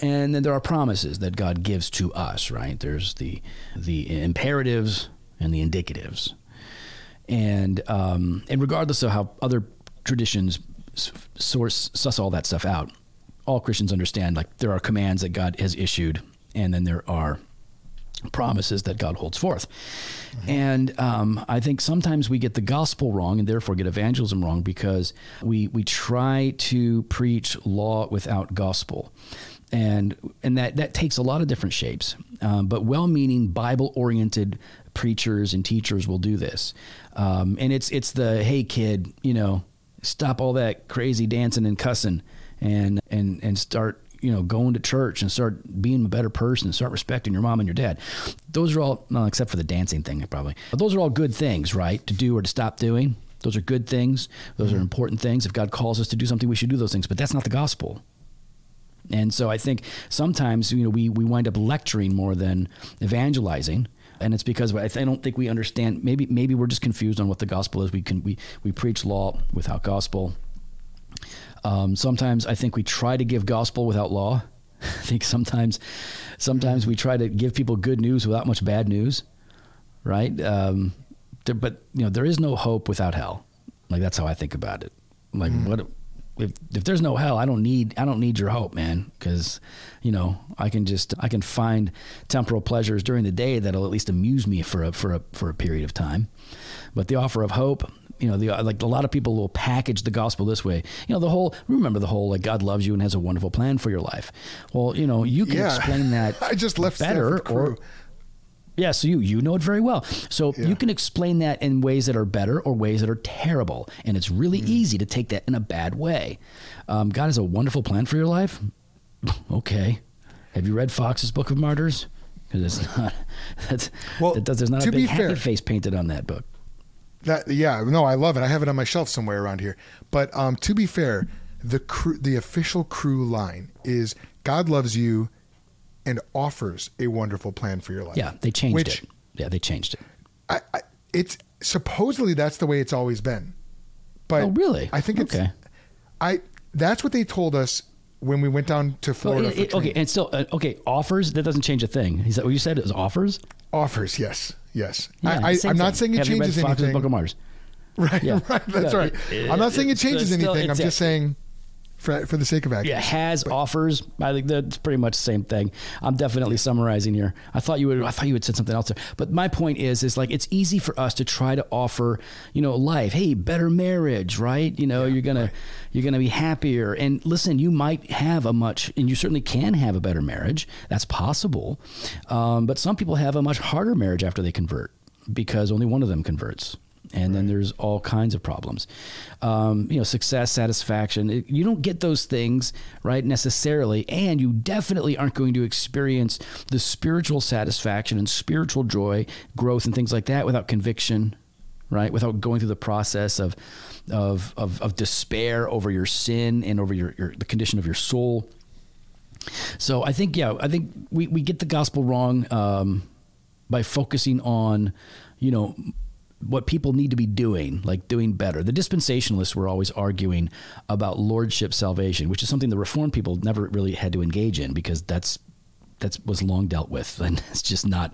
and then there are promises that God gives to us, right? There's the the imperatives and the indicatives. And um, and regardless of how other traditions source suss all that stuff out, all Christians understand, like, there are commands that God has issued, and then there are promises that God holds forth. Mm-hmm. And um, I think sometimes we get the gospel wrong and therefore get evangelism wrong because we we try to preach law without gospel. And and that, that takes a lot of different shapes. Um, but well-meaning, Bible-oriented preachers and teachers will do this. Um, and it's it's the, hey kid, you know, stop all that crazy dancing and cussing and and and start, you know, going to church and start being a better person and start respecting your mom and your dad. Those are all, well, except for the dancing thing, probably. But those are all good things, right? To do or to stop doing. Those are good things. Those mm-hmm. are important things. If God calls us to do something, we should do those things, but that's not the gospel. And so I think sometimes, you know, we, we wind up lecturing more than evangelizing. And it's because I, th- I don't think we understand, maybe, maybe we're just confused on what the gospel is. We can, we, we preach law without gospel. Um, sometimes I think we try to give gospel without law. I think sometimes, sometimes we try to give people good news without much bad news. Right. Um, there, but you know, there is no hope without hell. Like, that's how I think about it. Like mm. what, if, if there's no hell, I don't need, I don't need your hope, man. 'Cause you know, I can just, I can find temporal pleasures during the day that'll at least amuse me for a, for a, for a period of time. But the offer of hope, you know, the, like a lot of people will package the gospel this way. You know, the whole, remember the whole, like, God loves you and has a wonderful plan for your life. Well, you know, you can yeah. explain that I just left better or, yeah, so you, you know it very well. So yeah. you can explain that in ways that are better or ways that are terrible. And it's really mm. easy to take that in a bad way. Um, God has a wonderful plan for your life. Okay. Have you read Fox's Book of Martyrs? 'Cause it's not, that's, well, that does, there's not a big happy fair. face painted on that book. That, yeah, no, I love it. I have it on my shelf somewhere around here. But um, to be fair, the crew, the official crew line is God loves you and offers a wonderful plan for your life. Yeah, they changed which, it. Yeah, they changed it. I, I, it's supposedly that's the way it's always been. But oh, really? I think it's, okay. I, that's what they told us when we went down to Florida. Well, it, for okay. And still, uh, okay. Offers. That doesn't change a thing. Is that what you said? It was offers? Offers. Yes. Yes. Yeah, I, I, I'm not saying it Have changes you read Fox's anything. Book of Martyrs? Right. Yeah. Right. That's yeah, right. It, I'm not saying it changes still, anything. I'm just saying for, for the sake of accuracy. Yeah. Has but, offers. I think that's pretty much the same thing. I'm definitely summarizing here. I thought you would, I thought you would said something else there. But my point is, is like, it's easy for us to try to offer, you know, life, hey, better marriage, right? You know, yeah, you're going right. to, you're going to be happier. And listen, you might have a much, and you certainly can have a better marriage. That's possible. Um, but some people have a much harder marriage after they convert because only one of them converts. And then there's all kinds of problems, um, you know, success, satisfaction. It, you don't get those things, right, necessarily. And you definitely aren't going to experience the spiritual satisfaction and spiritual joy, growth and things like that without conviction, right, without going through the process of of of, of despair over your sin and over your, your the condition of your soul. So I think, yeah, I think we, we get the gospel wrong um, by focusing on, you know, what people need to be doing, like doing better. The dispensationalists were always arguing about lordship salvation, which is something the Reformed people never really had to engage in because that's that was long dealt with. And it's just not,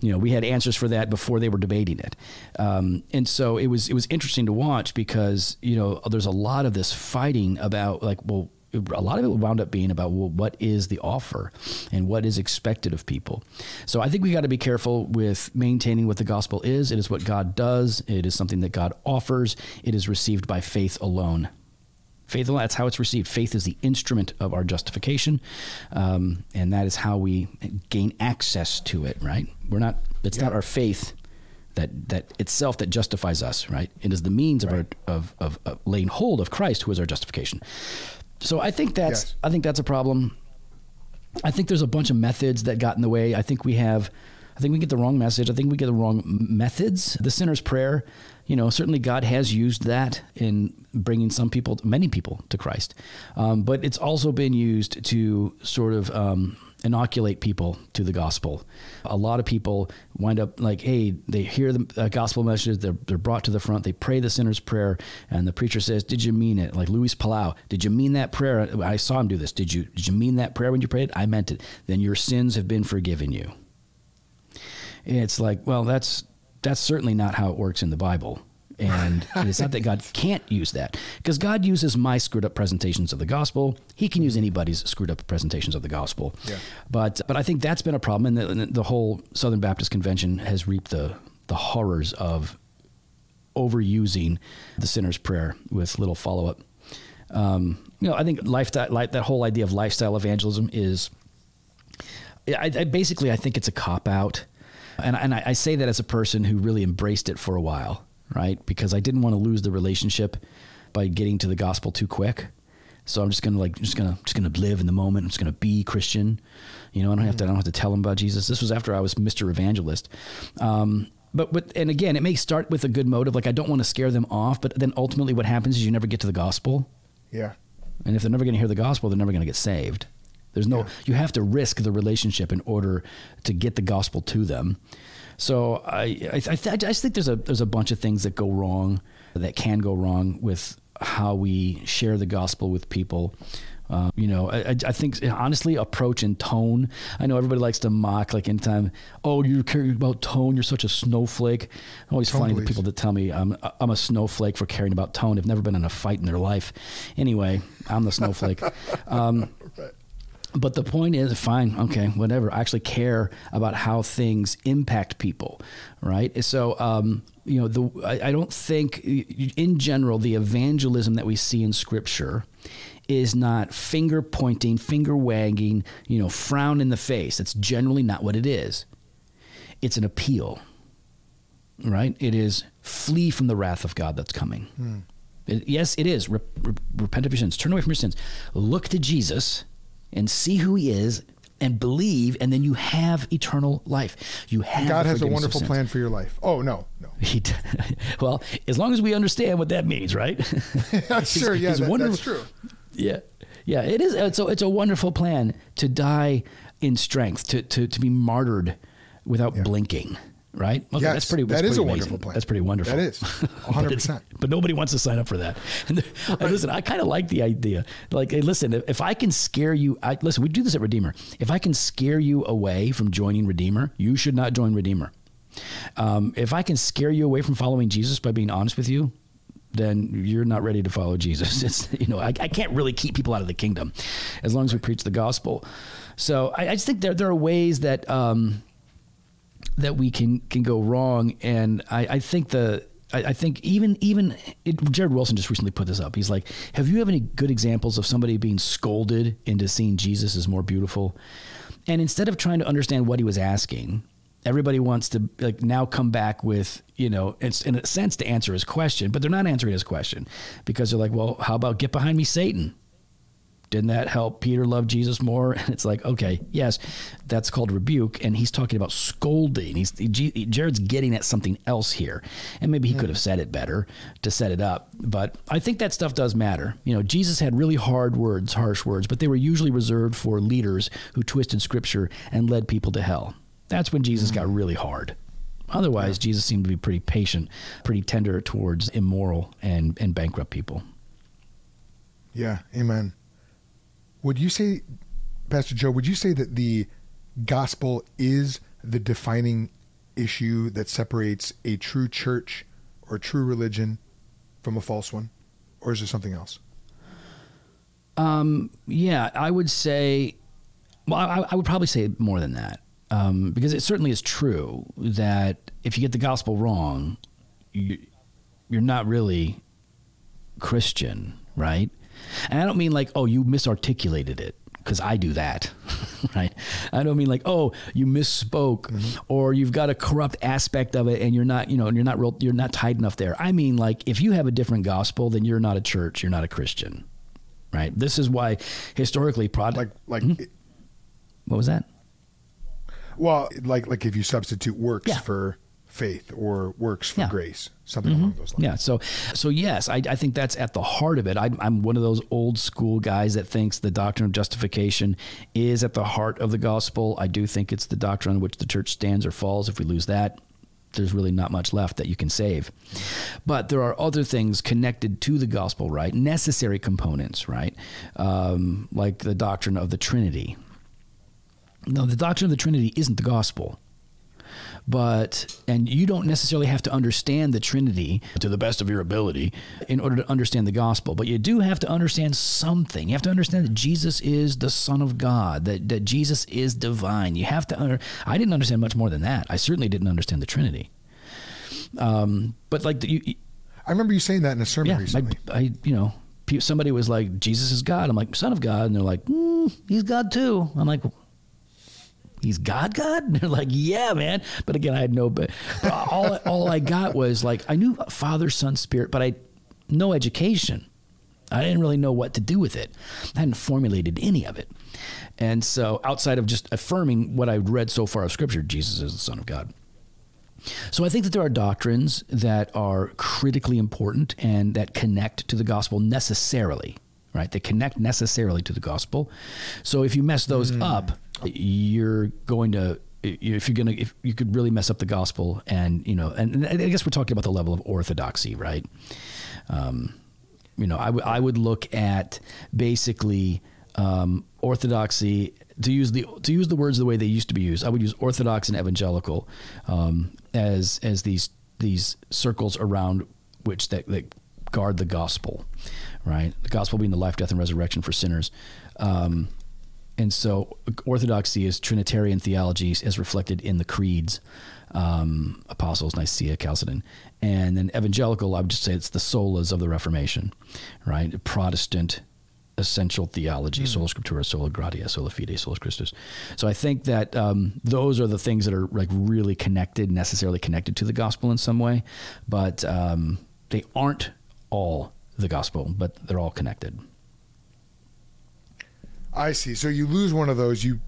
you know, we had answers for that before they were debating it. Um, and so it was it was interesting to watch because, you know, there's a lot of this fighting about like, well, a lot of it wound up being about, well, what is the offer and what is expected of people? So I think we got to be careful with maintaining what the gospel is. It is what God does. It is something that God offers. It is received by faith alone. Faith alone, that's how it's received. Faith is the instrument of our justification, um, and that is how we gain access to it, right? We're not, it's yeah. not our faith that that itself that justifies us, right? It is the means of, right. our, of, of, of laying hold of Christ, who is our justification. So I think that's, yes. I think that's a problem. I think there's a bunch of methods that got in the way. I think we have, I think we get the wrong message. I think we get the wrong methods. The sinner's prayer, you know, certainly God has used that in bringing some people, many people to Christ. Um, but it's also been used to sort of, um, inoculate people to the gospel. A lot of people wind up like, hey, they hear the uh, gospel message, they're, they're brought to the front, they pray the sinner's prayer, and the preacher says, did you mean it? Like Luis Palau, did you mean that prayer? I saw him do this. Did you did you mean that prayer when you prayed? I meant it. Then your sins have been forgiven you. And it's like, well, that's that's certainly not how it works in the Bible. And it's not that God can't use that, because God uses my screwed up presentations of the gospel. He can use anybody's screwed up presentations of the gospel. Yeah. But but I think that's been a problem. And the, the whole Southern Baptist Convention has reaped the, the horrors of overusing the sinner's prayer with little follow-up. Um, you know, I think life that, life, that whole idea of lifestyle evangelism is I, I basically I think it's a cop-out. And, and I, I say that as a person who really embraced it for a while. Right? Because I didn't want to lose the relationship by getting to the gospel too quick. So I'm just going to like, just going to, just going to live in the moment. I'm just going to be Christian. You know, I don't have to, I don't have to tell them about Jesus. This was after I was Mister Evangelist. Um, but, but, and again, it may start with a good motive. Like I don't want to scare them off, but then ultimately what happens is you never get to the gospel. Yeah. And if they're never going to hear the gospel, they're never going to get saved. There's no, yeah. you have to risk the relationship in order to get the gospel to them. So I I, th- I just think there's a there's a bunch of things that go wrong, that can go wrong with how we share the gospel with people. Uh, you know, I, I think honestly, approach and tone. I know everybody likes to mock, like anytime, oh, you care about tone. You're such a snowflake. I'm always finding the people that tell me I'm I'm a snowflake for caring about tone. They've never been in a fight in their life. Anyway, I'm the snowflake. Um, right. But the point is, fine, okay, whatever. I actually care about how things impact people, right? So, um, you know, the I, I don't think, in general, the evangelism that we see in Scripture is not finger pointing, finger wagging, you know, frown in the face. That's generally not what it is. It's an appeal, right? It is flee from the wrath of God that's coming. Hmm. It, yes, it is. Rep, rep, repent of your sins. Turn away from your sins. Look to Jesus and see who he is and believe, and then you have eternal life. You have God has a wonderful plan for your life. Oh, no, no. He d- well, as long as we understand what that means, right? Sure, yeah, that, wonderful- that's true. Yeah, yeah, it is. It's a, it's a wonderful plan to die in strength, to to, to be martyred without yeah. blinking. Right? Okay, yes, that's pretty, that's that pretty is a amazing. Wonderful plan. That's pretty wonderful. That is, one hundred percent. but, but nobody wants to sign up for that. And right. Listen, I kind of like the idea. Like, hey, listen, if, if I can scare you, I, listen, we do this at Redeemer. If I can scare you away from joining Redeemer, you should not join Redeemer. Um, if I can scare you away from following Jesus by being honest with you, then you're not ready to follow Jesus. It's, you know, I, I can't really keep people out of the kingdom as long as we preach the gospel. So I, I just think there, there are ways that, um, that we can, can go wrong. And I, I think the, I, I think even, even it, Jared Wilson just recently put this up. He's like, have you have any good examples of somebody being scolded into seeing Jesus as more beautiful? And instead of trying to understand what he was asking, everybody wants to like now come back with, you know, it's in a sense to answer his question, but they're not answering his question because they're like, well, how about get behind me, Satan? Didn't that help Peter love Jesus more? And it's like, okay, yes, that's called rebuke. And he's talking about scolding. He's he, Jared's getting at something else here. And maybe he mm. could have said it better to set it up. But I think that stuff does matter. You know, Jesus had really hard words, harsh words, but they were usually reserved for leaders who twisted scripture and led people to hell. That's when Jesus mm. got really hard. Otherwise, yeah. Jesus seemed to be pretty patient, pretty tender towards immoral and, and bankrupt people. Yeah, amen. Would you say, Pastor Joe, would you say that the gospel is the defining issue that separates a true church or true religion from a false one? Or is there something else? Um, yeah, I would say, well, I, I would probably say more than that. Um, because it certainly is true that if you get the gospel wrong, you, you're not really Christian, right? And I don't mean like, oh, you misarticulated it, because I do that, right? I don't mean like, oh, you misspoke, mm-hmm. or you've got a corrupt aspect of it, and you're not, you know, and you're not real, you're not tight enough there. I mean, like, if you have a different gospel, then you're not a church, you're not a Christian, right? This is why historically, prod- like, like, mm-hmm. it, what was that? Well, like, like if you substitute works yeah. for faith or works for yeah. grace, something mm-hmm. along those lines. Yeah. So, so yes, I, I think that's at the heart of it. I, I'm one of those old school guys that thinks the doctrine of justification is at the heart of the gospel. I do think it's the doctrine on which the church stands or falls. If we lose that, there's really not much left that you can save. But there are other things connected to the gospel, right? Necessary components, right? Um, like the doctrine of the Trinity. No, the doctrine of the Trinity isn't the gospel. But, and you don't necessarily have to understand the Trinity to the best of your ability in order to understand the gospel, but you do have to understand something. You have to understand that Jesus is the Son of God, that, that Jesus is divine. You have to, under, I didn't understand much more than that. I certainly didn't understand the Trinity. Um, but like, the, you, you, I remember you saying that in a sermon yeah, recently. I, I, you know, somebody was like, Jesus is God. I'm like, Son of God. And they're like, mm, he's God too. I'm like, he's God, God? And they're like, yeah, man. But again, I had no, but all, all I got was like, I knew Father, Son, Spirit, but I, no education. I didn't really know what to do with it. I hadn't formulated any of it. And so outside of just affirming what I've read so far of scripture, Jesus is the Son of God. So I think that there are doctrines that are critically important and that connect to the gospel necessarily, right? They connect necessarily to the gospel. So if you mess those mm. up, you're going to, if you're going to, if you could really mess up the gospel and, you know, and, and I guess we're talking about the level of orthodoxy, right? Um, you know, I, w- I would look at basically um, orthodoxy to use the, to use the words the way they used to be used. I would use orthodox and evangelical um, as, as these, these circles around which that, that guard the gospel, right? The gospel being the life, death, and resurrection for sinners. Um, And so orthodoxy is Trinitarian theology as reflected in the creeds, um, Apostles, Nicaea, Chalcedon. And then evangelical, I would just say it's the solas of the Reformation, right? Protestant essential theology, mm. sola scriptura, sola gratia, sola fide, solus Christus. So I think that um, those are the things that are like really connected, necessarily connected to the gospel in some way, but um, they aren't all the gospel, but they're all connected. I see. So you lose one of those, you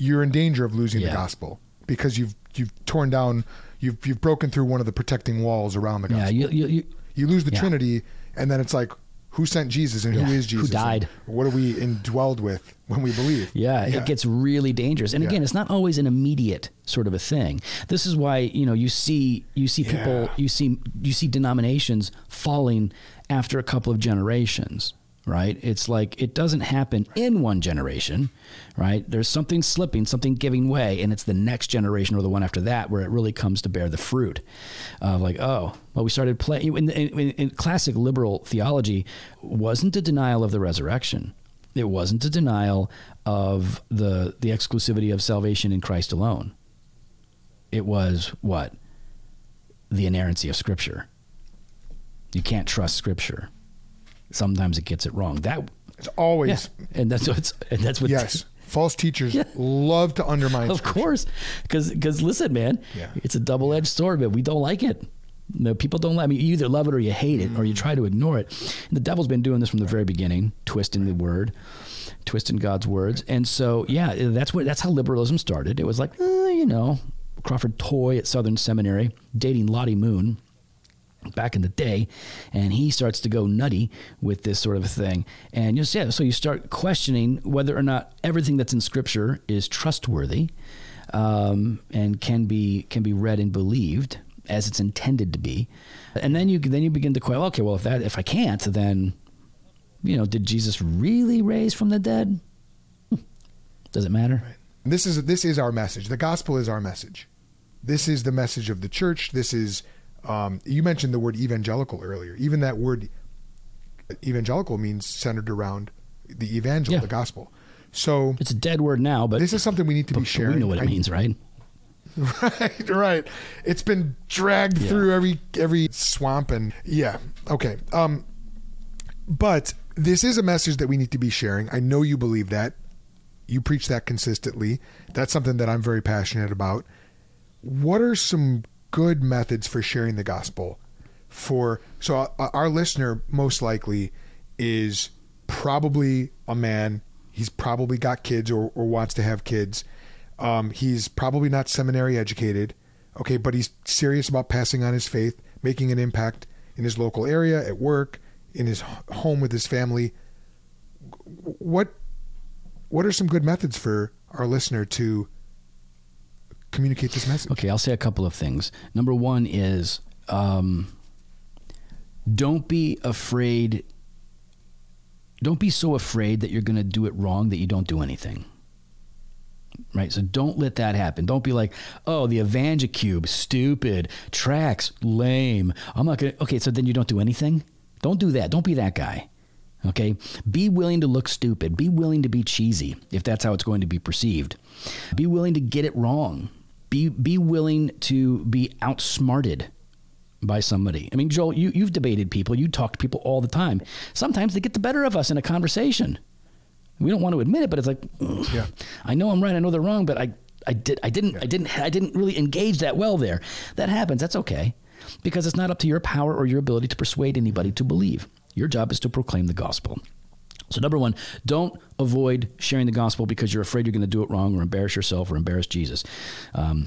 you're in danger of losing yeah. the gospel because you've you've torn down, you've you've broken through one of the protecting walls around the gospel. Yeah, you you, you, you lose the yeah. Trinity, and then it's like, who sent Jesus and yeah. who is Jesus? Who died? What are we indwelled with when we believe? Yeah, yeah. It gets really dangerous. And yeah. again, it's not always an immediate sort of a thing. This is why, you know, you see you see yeah. people, you see you see denominations falling after a couple of generations, right? It's like it doesn't happen in one generation, right? There's something slipping, something giving way, and it's the next generation or the one after that where it really comes to bear the fruit of like, oh, well, we started playing. In, in, in classic liberal theology, wasn't a denial of the resurrection. It wasn't a denial of the the exclusivity of salvation in Christ alone. It was what? The inerrancy of Scripture. You can't trust Scripture. Sometimes it gets it wrong. That it's always, yeah. and that's what's, and that's what. Yes, false teachers yeah. love to undermine. Of Scripture. Course, because because listen, man, yeah. it's a double-edged sword, but we don't like it. No, people don't like. I mean, you either love it or you hate it, mm. or you try to ignore it. And the devil's been doing this from the right. very beginning, twisting right. the word, twisting God's words, right. and so yeah, that's what that's how liberalism started. It was like uh, you know, Crawford Toy at Southern Seminary dating Lottie Moon back in the day, and he starts to go nutty with this sort of a thing. And you yeah, so you start questioning whether or not everything that's in Scripture is trustworthy um, and can be can be read and believed as it's intended to be. And then you then you begin to question, okay, well, if that if I can't, then, you know, did Jesus really raise from the dead? Does it matter? Right. This is this is our message. The gospel is our message. This is the message of the church. This is Um, you mentioned the word evangelical earlier. Even that word evangelical means centered around the evangel, yeah. the gospel. So it's a dead word now, but this is something we need to but, be sharing. We know what it I, means, right? Right, right. It's been dragged yeah. through every every swamp and yeah. Okay. Um, but this is a message that we need to be sharing. I know you believe that. You preach that consistently. That's something that I'm very passionate about. What are some good methods for sharing the gospel for so our listener most likely is probably a man. He's probably got kids or, or wants to have kids. Um, he's probably not seminary educated. Okay. But he's serious about passing on his faith, making an impact in his local area, at work, in his home with his family. What, what are some good methods for our listener to communicate this message? Okay, I'll say a couple of things. Number one is um, don't be afraid. Don't be so afraid that you're going to do it wrong that you don't do anything. Right? So don't let that happen. Don't be like, oh, the EvangiCube, stupid, tracks, lame. I'm not going to. Okay, so then you don't do anything? Don't do that. Don't be that guy. Okay. Be willing to look stupid. Be willing to be cheesy if that's how it's going to be perceived. Be willing to get it wrong. Be be willing to be outsmarted by somebody. I mean, Joel, you, you've debated people. You talk to people all the time. Sometimes they get the better of us in a conversation. We don't want to admit it, but it's like, yeah. I know I'm right. I know they're wrong, but I, I did, I didn't, yeah. I didn't, I didn't really engage that well there. That happens. That's okay. Because it's not up to your power or your ability to persuade anybody to believe. Your job is to proclaim the gospel. So number one, don't avoid sharing the gospel because you're afraid you're going to do it wrong or embarrass yourself or embarrass Jesus. Um,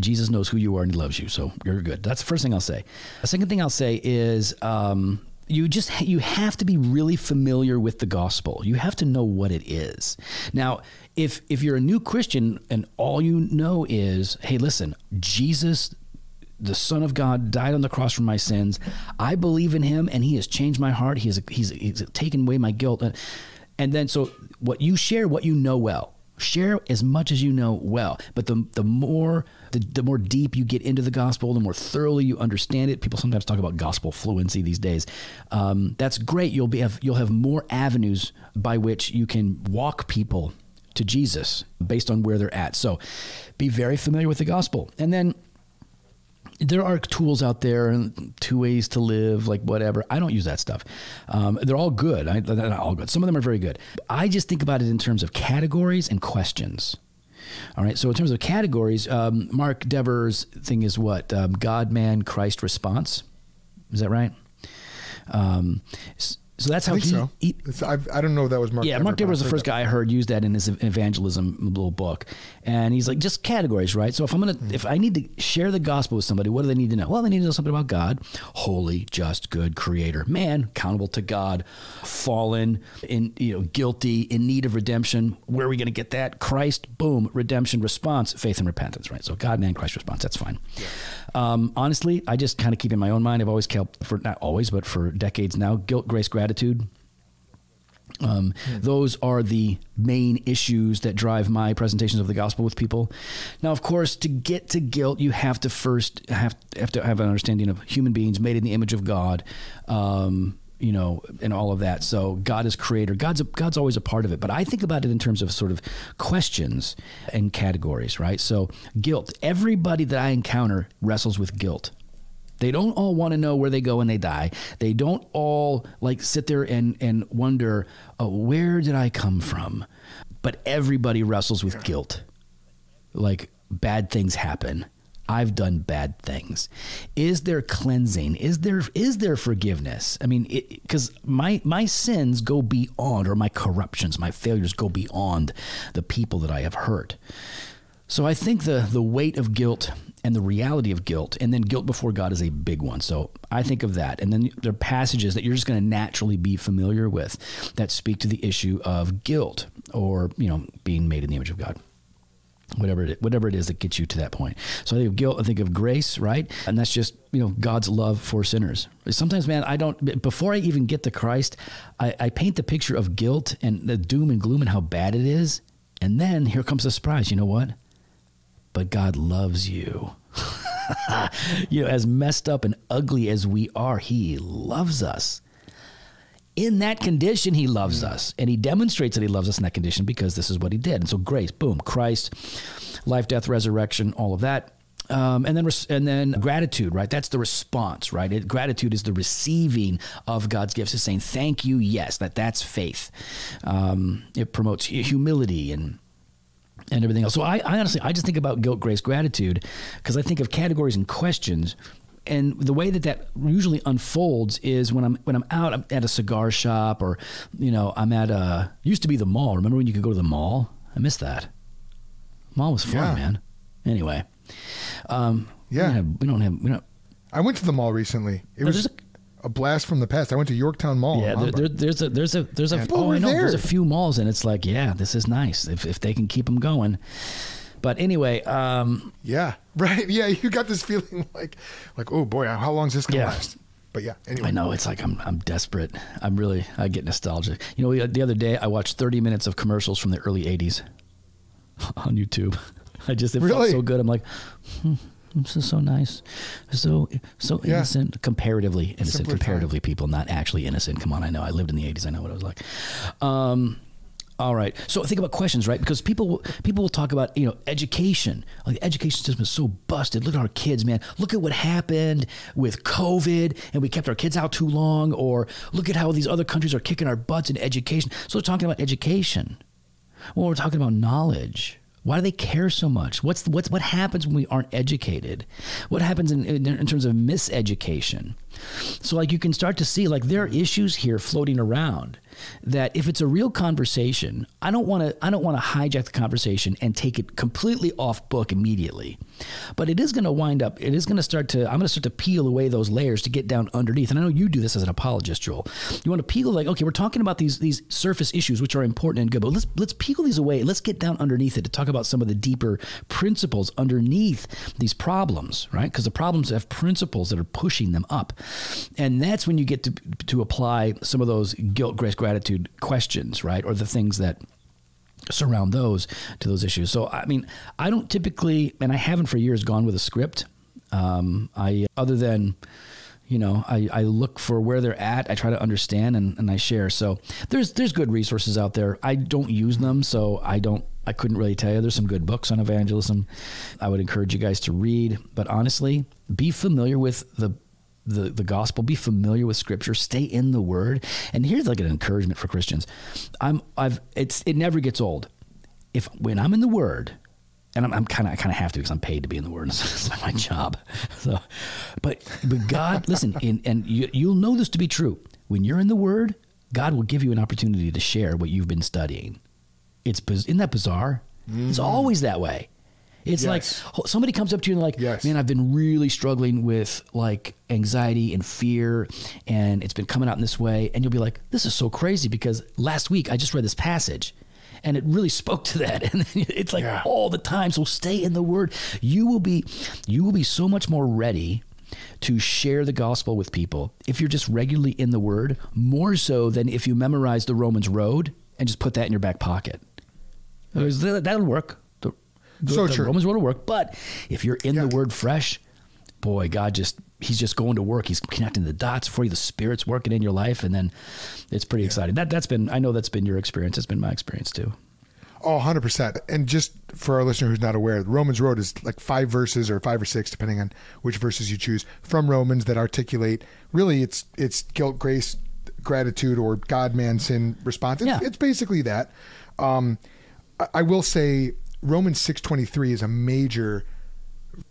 Jesus knows who you are and he loves you, so you're good. That's the first thing I'll say. The second thing I'll say is um, you just you have to be really familiar with the gospel. You have to know what it is. Now, if if you're a new Christian and all you know is, hey, listen, Jesus, the Son of God, died on the cross for my sins. I believe in him and he has changed my heart. He has, he's, he's taken away my guilt. And then, so what you share, what you know well, share as much as you know well, but the the more, the, the more deep you get into the gospel, the more thoroughly you understand it. People sometimes talk about gospel fluency these days. Um, that's great. You'll be, have, you'll have more avenues by which you can walk people to Jesus based on where they're at. So be very familiar with the gospel. And then, there are tools out there and two ways to live, like whatever. I don't use that stuff. Um, they're all good. I, they're not all good. Some of them are very good. I just think about it in terms of categories and questions. All right. So in terms of categories, um, Mark Dever's thing is what? Um, God, man, Christ response. Is that right? Um, So that's how I think he. So. he I don't know if that was Mark. Yeah, Dever, Mark Dever was the first guy I heard use that in his evangelism little book, and he's like, just categories, right? So if I'm gonna, mm. if I need to share the gospel with somebody, what do they need to know? Well, they need to know something about God, holy, just, good, Creator, man, accountable to God, fallen, in you know, guilty, in need of redemption. Where are we gonna get that? Christ, boom, redemption, response, faith and repentance, right? So God, man, Christ, response. That's fine. Yeah. Um, honestly, I just kind of keep in my own mind. I've always kept for not always, but for decades now, guilt, grace, gratitude. Attitude. Um, hmm. Those are the main issues that drive my presentations of the gospel with people. Now, of course, to get to guilt, you have to first have, have to have an understanding of human beings made in the image of God, um, you know, and all of that. So God is creator. God's a, God's always a part of it. But I think about it in terms of sort of questions and categories, right? So guilt, everybody that I encounter wrestles with guilt. They don't all want to know where they go when they die. They don't all like sit there and, and wonder, oh, where did I come from? But everybody wrestles with guilt. Like bad things happen. I've done bad things. Is there cleansing? Is there is there forgiveness? I mean, because my my sins go beyond, or my corruptions, my failures go beyond the people that I have hurt. So I think the the weight of guilt and the reality of guilt, and then guilt before God is a big one. So I think of that. And then there are passages that you're just going to naturally be familiar with that speak to the issue of guilt or, you know, being made in the image of God, whatever it, whatever it is that gets you to that point. So I think of guilt, I think of grace, right? And that's just, you know, God's love for sinners. Sometimes, man, I don't, before I even get to Christ, I, I paint the picture of guilt and the doom and gloom and how bad it is. And then here comes the surprise. You know what? But God loves you. You know, as messed up and ugly as we are, he loves us. In that condition, he loves us. And he demonstrates that he loves us in that condition because this is what he did. And so grace, boom, Christ, life, death, resurrection, all of that. Um, and then res- and then gratitude, right? That's the response, right? It, gratitude is the receiving of God's gifts. It's saying, thank you, yes, that that's faith. Um, it promotes humility and and everything else. So I, I honestly, I just think about guilt, grace, gratitude, because I think of categories and questions. And the way that that usually unfolds is when I'm, when I'm out I'm at a cigar shop, or, you know, I'm at a, used to be the mall. Remember when you could go to the mall? I miss that. Mall was fun, yeah. man. Anyway. Um, yeah. We don't have, we don't have, we don't. I went to the mall recently. It was just a blast from the past. I went to Yorktown Mall. Yeah, there, there, there's a there's a there's a oh, I know, there's a few malls, and it's like, yeah, this is nice if if they can keep them going. But anyway, um, yeah, right, yeah, you got this feeling like like oh boy, how long is this gonna yeah. last? But yeah, anyway. I know, it's like I'm I'm desperate. I'm really I get nostalgic. You know, the other day I watched thirty minutes of commercials from the early eighties on YouTube. I just it really? felt so good. I'm like. Hmm. This is so nice. So, so yeah. innocent, comparatively innocent, Simpler comparatively time. People, not actually innocent. Come on. I know I lived in the eighties. I know what it was like. Um, all right. So think about questions, right? Because people, people will talk about, you know, education, like the education system is so busted. Look at our kids, man. Look at what happened with COVID and we kept our kids out too long, or look at how these other countries are kicking our butts in education. So they're talking about education. Well, we're talking about knowledge. Why do they care so much? What's what's what happens when we aren't educated? What happens in, in in terms of miseducation? So like you can start to see like there are issues here floating around that if it's a real conversation, I don't want to I don't want to hijack the conversation and take it completely off book immediately. But it is going to wind up it is going to start to I'm going to start to peel away those layers to get down underneath. And I know you do this as an apologist, Joel. You want to peel like okay, we're talking about these these surface issues which are important and good, but let's let's peel these away. Let's get down underneath it to talk about some of the deeper principles underneath these problems, right? Because the problems have principles that are pushing them up. And that's when you get to to apply some of those guilt, grace, gratitude questions, right? Or the things that surround those to those issues. So, I mean, I don't typically, and I haven't for years gone with a script. Um, I, other than, you know, I, I look for where they're at. I try to understand and, and I share. So there's, there's good resources out there. I don't use them. So I don't, I couldn't really tell you. There's some good books on evangelism. I would encourage you guys to read, but honestly, be familiar with the, the, the gospel, be familiar with scripture, stay in the word. And here's like an encouragement for Christians. I'm I've, it's, it never gets old. If, when I'm in the word, and I'm, I'm kind of, I kind of have to, because I'm paid to be in the word. It's not my job. So, but, but God, listen, and, and you, you'll know this to be true. When you're in the word, God will give you an opportunity to share what you've been studying. It's Isn't that bizarre? Mm-hmm. It's always that way. It's yes. like somebody comes up to you and like, yes. man, I've been really struggling with like anxiety and fear, and it's been coming out in this way. And you'll be like, this is so crazy because last week I just read this passage and it really spoke to that. And it's like yeah. all the time. So stay in the Word. You will be, you will be so much more ready to share the gospel with people if you're just regularly in the Word, more so than if you memorize the Romans Road and just put that in your back pocket. That'll work. The, so the true. Romans Road to work, but if you're in yeah. the Word fresh, boy, God just, he's just going to work. He's connecting the dots for you. The Spirit's working in your life, and then it's pretty yeah. exciting. That, that's been, I know that's been your experience. It's been my experience too. Oh, one hundred percent. And just for our listener who's not aware, Romans Road is like five verses or five or six, depending on which verses you choose, from Romans that articulate, really it's it's guilt, grace, gratitude, or God, man, sin, response. It's, yeah. it's basically that. Um, I, I will say... Romans six twenty-three is a major,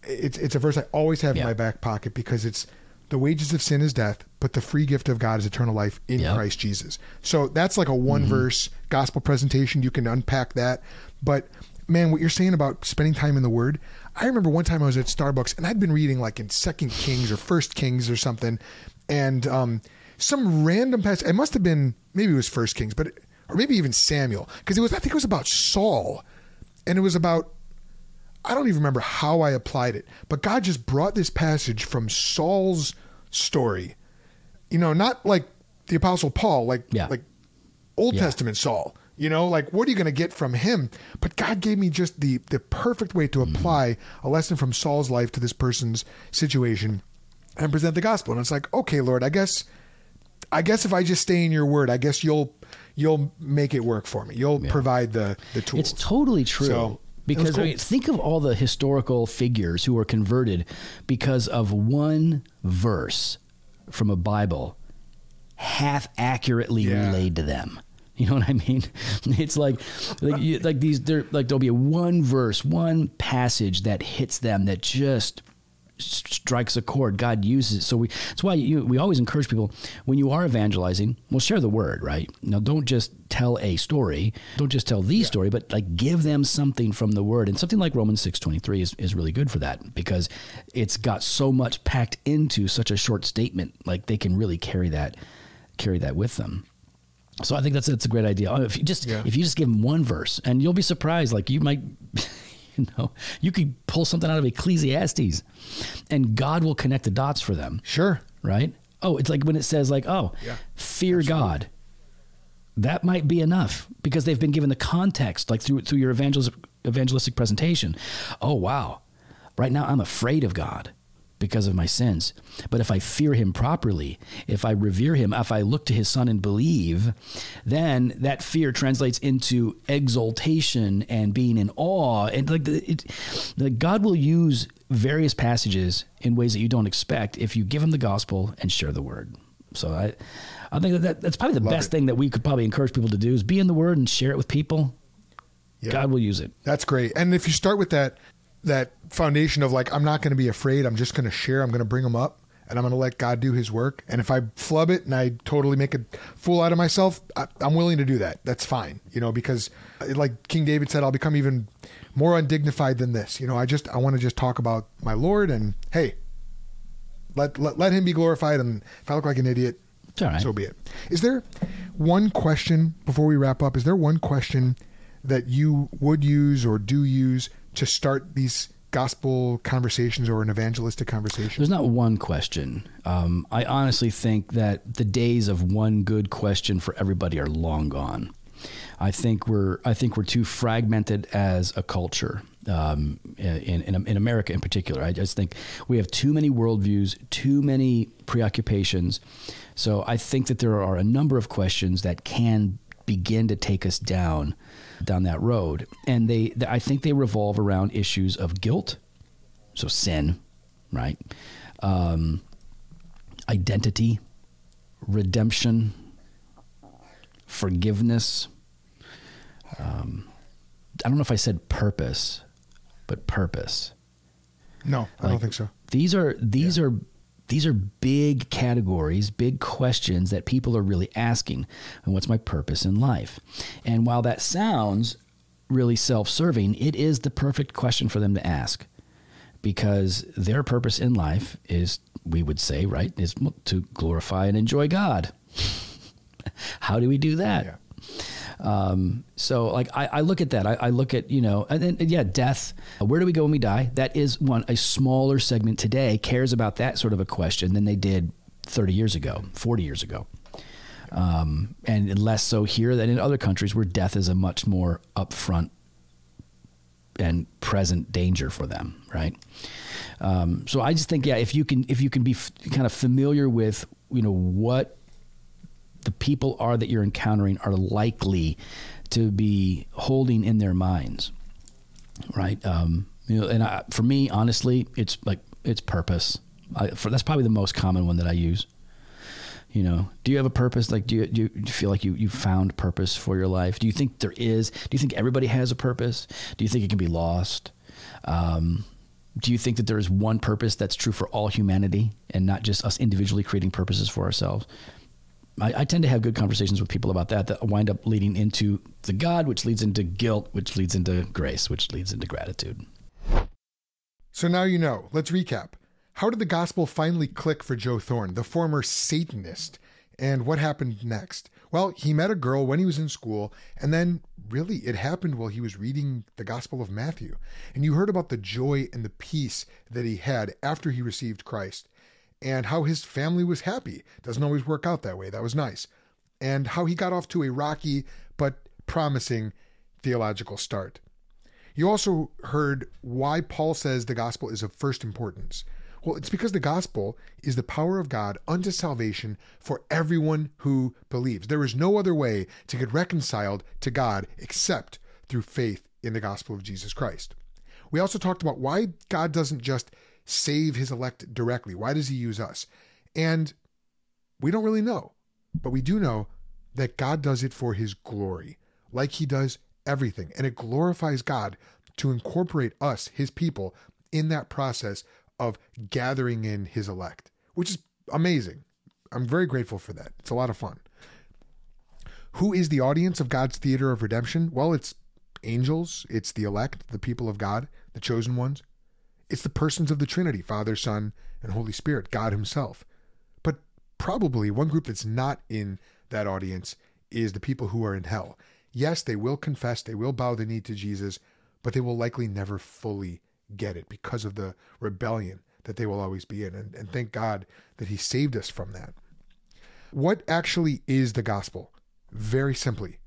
it's it's a verse I always have yeah. in my back pocket because it's the wages of sin is death, but the free gift of God is eternal life in yeah. Christ Jesus. So that's like a one mm-hmm. verse gospel presentation. You can unpack that. But man, what you're saying about spending time in the Word, I remember one time I was at Starbucks and I'd been reading like in Second Kings or First Kings or something. And um, some random passage, it must've been, maybe it was First Kings, but, or maybe even Samuel. Cause it was, I think it was about Saul. And it was about, I don't even remember how I applied it, but God just brought this passage from Saul's story, you know, not like the Apostle Paul, like, yeah. like Old yeah. Testament Saul, you know, like what are you going to get from him? But God gave me just the, the perfect way to apply mm-hmm. a lesson from Saul's life to this person's situation and present the gospel. And it's like, okay, Lord, I guess, I guess if I just stay in your Word, I guess you'll, You'll make it work for me. You'll yeah. provide the, the tools. It's totally true. So, because cool. I mean, think of all the historical figures who were converted because of one verse from a Bible half accurately yeah. relayed to them. You know what I mean? It's like, like, you, like these, there, like there'll be a one verse, one passage that hits them that just strikes a chord. God uses it. So we, that's why you, we always encourage people when you are evangelizing, well, share the Word, right? Now, don't just tell a story. Don't just tell the yeah. story, but like give them something from the Word. And something like Romans six twenty-three is, is really good for that because it's got so much packed into such a short statement. Like they can really carry that, carry that with them. So I think that's, that's a great idea. If you just, yeah. if you just give them one verse, and you'll be surprised, like you might, you know, you could pull something out of Ecclesiastes and God will connect the dots for them. Sure. Right? Oh, it's like when it says like, oh, yeah, fear absolutely. God. That might be enough because they've been given the context, like through through your evangelistic, evangelistic presentation. Oh, wow. Right now I'm afraid of God because of my sins. But if I fear him properly, if I revere him, if I look to his son and believe, then that fear translates into exaltation and being in awe. And like, the, it, like God will use various passages in ways that you don't expect if you give him the gospel and share the Word. So I, I think that, that that's probably the Love best it. thing that we could probably encourage people to do is be in the Word and share it with people. Yeah. God will use it. That's great. And if you start with that, that foundation of like, I'm not going to be afraid. I'm just going to share. I'm going to bring them up and I'm going to let God do his work. And if I flub it and I totally make a fool out of myself, I, I'm willing to do that. That's fine. You know, because like King David said, I'll become even more undignified than this. You know, I just, I want to just talk about my Lord and hey, let, let, let him be glorified. And if I look like an idiot, it's all right. So be it. Is there one question before we wrap up? Is there one question that you would use or do use to start these gospel conversations or an evangelistic conversation? There's not one question. Um, I honestly think that the days of one good question for everybody are long gone. I think we're, I think we're too fragmented as a culture, um, in, in, in America in particular. I just think we have too many worldviews, too many preoccupations. So I think that there are a number of questions that can begin to take us down down that road. And they, they, I think they revolve around issues of guilt. So sin, right? Um, identity, redemption, forgiveness. Um, I don't know if I said purpose, but purpose. No, I like, don't think so. These are, these yeah. are, These are big categories, big questions that people are really asking. And what's my purpose in life? And while that sounds really self-serving, it is the perfect question for them to ask, because their purpose in life is, we would say, right, is to glorify and enjoy God. How do we do that? Yeah. Um, so like, I, I look at that, I, I look at, you know, and, and yeah, death, where do we go when we die? That is one, a smaller segment today cares about that sort of a question than they did thirty years ago, forty years ago. Um, and less so here than in other countries where death is a much more upfront and present danger for them. Right. Um, so I just think, yeah, if you can, if you can be f- kind of familiar with, you know, what the people are that you're encountering are likely to be holding in their minds. Right. Um, you know, and I, for me, honestly, it's like, it's purpose. I, for, that's probably the most common one that I use. You know, do you have a purpose? Like, do you, do you feel like you, you found purpose for your life? Do you think there is? Do you think everybody has a purpose? Do you think it can be lost? Um, do you think that there is one purpose that's true for all humanity and not just us individually creating purposes for ourselves? I, I tend to have good conversations with people about that that wind up leading into the God, which leads into guilt, which leads into grace, which leads into gratitude. So now you know. Let's recap. How did the gospel finally click for Joe Thorn, the former Satanist, and what happened next? Well, he met a girl when he was in school, and then, really, it happened while he was reading the Gospel of Matthew. And you heard about the joy and the peace that he had after he received Christ, and how his family was happy. Doesn't always work out that way. That was nice. And how he got off to a rocky but promising theological start. You also heard why Paul says the gospel is of first importance. Well, it's because the gospel is the power of God unto salvation for everyone who believes. There is no other way to get reconciled to God except through faith in the gospel of Jesus Christ. We also talked about why God doesn't just save his elect directly. Why does he use us? And we don't really know, but we do know that God does it for his glory, like he does everything. And it glorifies God to incorporate us, his people, in that process of gathering in his elect, which is amazing. I'm very grateful for that. It's a lot of fun. Who is the audience of God's theater of redemption? Well, it's angels. It's the elect, the people of God, the chosen ones. It's the persons of the Trinity, Father, Son, and Holy Spirit, God himself. But probably one group that's not in that audience is the people who are in hell. Yes, they will confess, they will bow the knee to Jesus, but they will likely never fully get it because of the rebellion that they will always be in. And, and thank God that he saved us from that. What actually is the gospel? Very simply,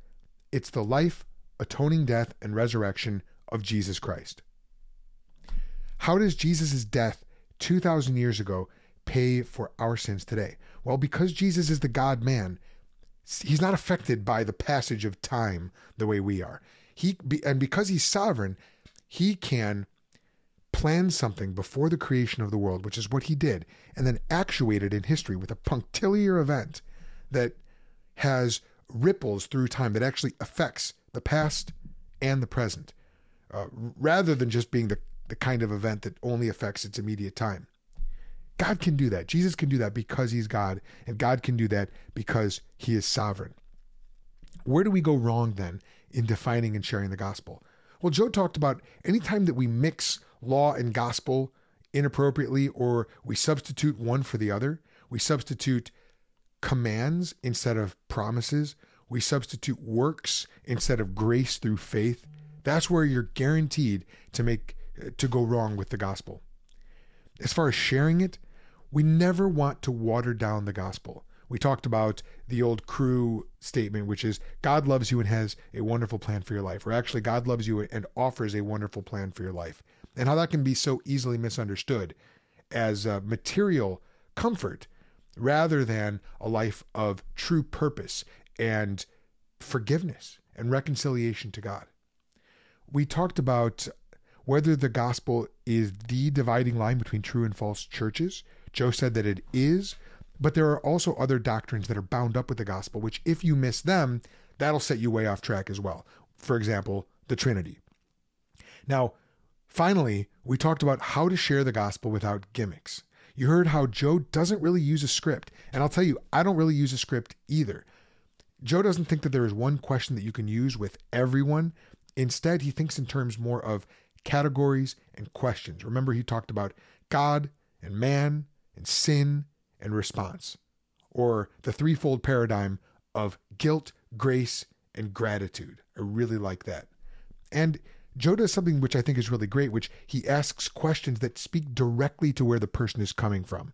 it's the life, atoning death, and resurrection of Jesus Christ. How does Jesus's death two thousand years ago pay for our sins today? Well, because Jesus is the God-man, he's not affected by the passage of time the way we are. He and because he's sovereign, he can planned something before the creation of the world, which is what he did, and then actuated in history with a punctiliar event that has ripples through time that actually affects the past and the present, uh, rather than just being the, the kind of event that only affects its immediate time. God can do that. Jesus can do that because he's God, and God can do that because he is sovereign. Where do we go wrong then in defining and sharing the gospel? Well, Joe talked about any time that we mix law and gospel inappropriately, or we substitute one for the other, we substitute commands instead of promises, we substitute works instead of grace through faith, that's where you're guaranteed to make to go wrong with the gospel. As far as sharing it, we never want to water down the gospel. We talked about the old crew statement, which is God loves you and has a wonderful plan for your life, or actually God loves you and offers a wonderful plan for your life, and how that can be so easily misunderstood as uh, material comfort rather than a life of true purpose and forgiveness and reconciliation to God. We talked about whether the gospel is the dividing line between true and false churches. Joe said that it is, but there are also other doctrines that are bound up with the gospel, which if you miss them, that'll set you way off track as well. For example, the Trinity. Now, finally, we talked about how to share the gospel without gimmicks. You heard how Joe doesn't really use a script. And I'll tell you, I don't really use a script either. Joe doesn't think that there is one question that you can use with everyone. Instead, he thinks in terms more of categories and questions. Remember, he talked about God and man and sin and response, or the threefold paradigm of guilt, grace, and gratitude. I really like that. And Joe does something which I think is really great, which he asks questions that speak directly to where the person is coming from.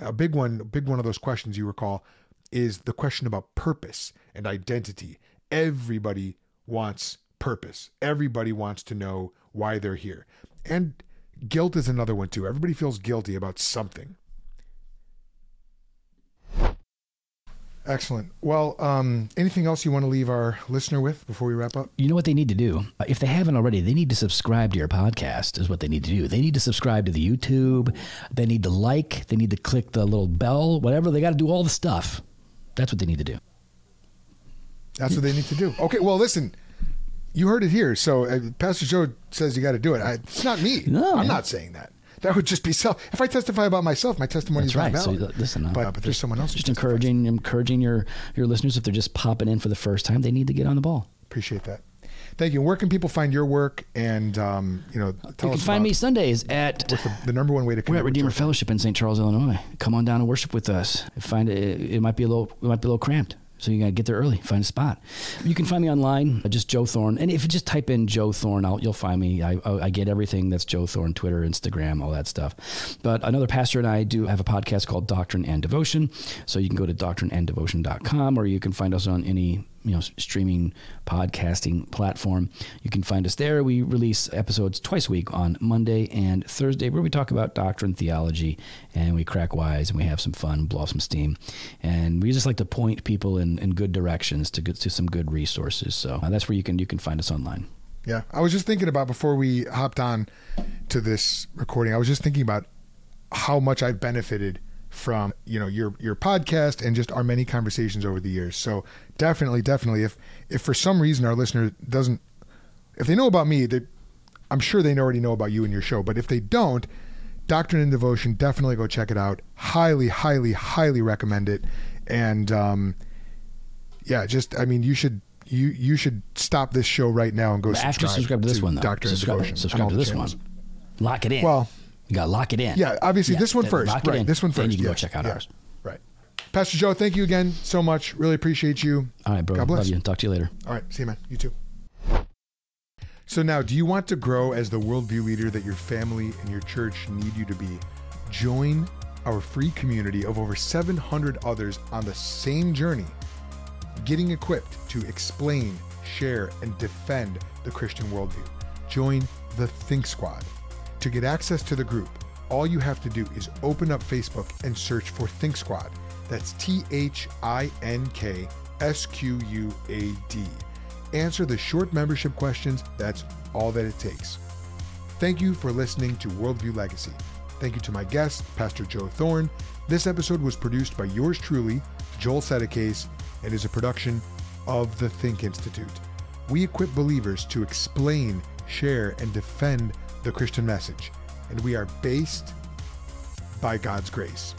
A big one, a big one of those questions you recall is the question about purpose and identity. Everybody wants purpose. Everybody wants to know why they're here. And guilt is another one too. Everybody feels guilty about something. Excellent. Well, um, anything else you want to leave our listener with before we wrap up? You know what they need to do? Uh, if they haven't already, they need to subscribe to your podcast is what they need to do. They need to subscribe to the YouTube. They need to like. They need to click the little bell, whatever. They got to do all the stuff. That's what they need to do. That's what they need to do. Okay, well, listen, you heard it here. So uh, Pastor Joe says you got to do it. I, it's not me. No, I'm man. not saying that. That would just be self. If I testify about myself, my testimony That's is right. not valid. So listen, but, uh, but there's just, someone else. Just encouraging, encouraging your, your listeners, if they're just popping in for the first time, they need to get on the ball. Appreciate that. Thank you. Where can people find your work? And um, you know, tell you us can find me Sundays at the, the number one way to. We're at Redeemer Fellowship in Saint Charles, Illinois. Come on down and worship with us. Find it. It might be a little. It might be a little cramped. So you got to get there early, find a spot. You can find me online, just Joe Thorn. And if you just type in Joe Thorn out, you'll find me. I, I get everything that's Joe Thorn, Twitter, Instagram, all that stuff. But another pastor and I do have a podcast called Doctrine and Devotion. So you can go to doctrine and devotion dot com, or you can find us on any you know, streaming podcasting platform. You can find us there. We release episodes twice a week on Monday and Thursday, where we talk about doctrine, theology, and we crack wise and we have some fun, blow some steam. And we just like to point people in, in good directions to get to some good resources. So uh, that's where you can, you can find us online. Yeah. I was just thinking about before we hopped on to this recording, I was just thinking about how much I've benefited from, you know, your, your podcast and just our many conversations over the years. So definitely, definitely. If, if for some reason our listener doesn't, if they know about me, they, I'm sure they already know about you and your show, but if they don't, Doctrine and Devotion, definitely go check it out. Highly, highly, highly recommend it. And, um, yeah, just, I mean, you should, you, you should stop this show right now and go subscribe, After subscribe to this to one, though. Doctrine subscribe, and Devotion. Subscribe to this channels. one. Lock it in. Well, you got to lock it in. Yeah, obviously yeah, this one first. Right, in, this one first. Then you can yes, go check out yeah, ours. Right. Pastor Joe, thank you again so much. Really appreciate you. All right, bro. God bless. Love you. Talk to you later. All right. See you, man. You too. So now, do you want to grow as the worldview leader that your family and your church need you to be? Join our free community of over seven hundred others on the same journey, getting equipped to explain, share, and defend the Christian worldview. Join the Think Squad. To get access to the group, all you have to do is open up Facebook and search for Think Squad. That's T H I N K S Q U A D. Answer the short membership questions. That's all that it takes. Thank you for listening to Worldview Legacy. Thank you to my guest, Pastor Joe Thorn. This episode was produced by yours truly, Joel Settecase, and is a production of the Think Institute. We equip believers to explain, share, and defend the Christian message, and we are based by God's grace.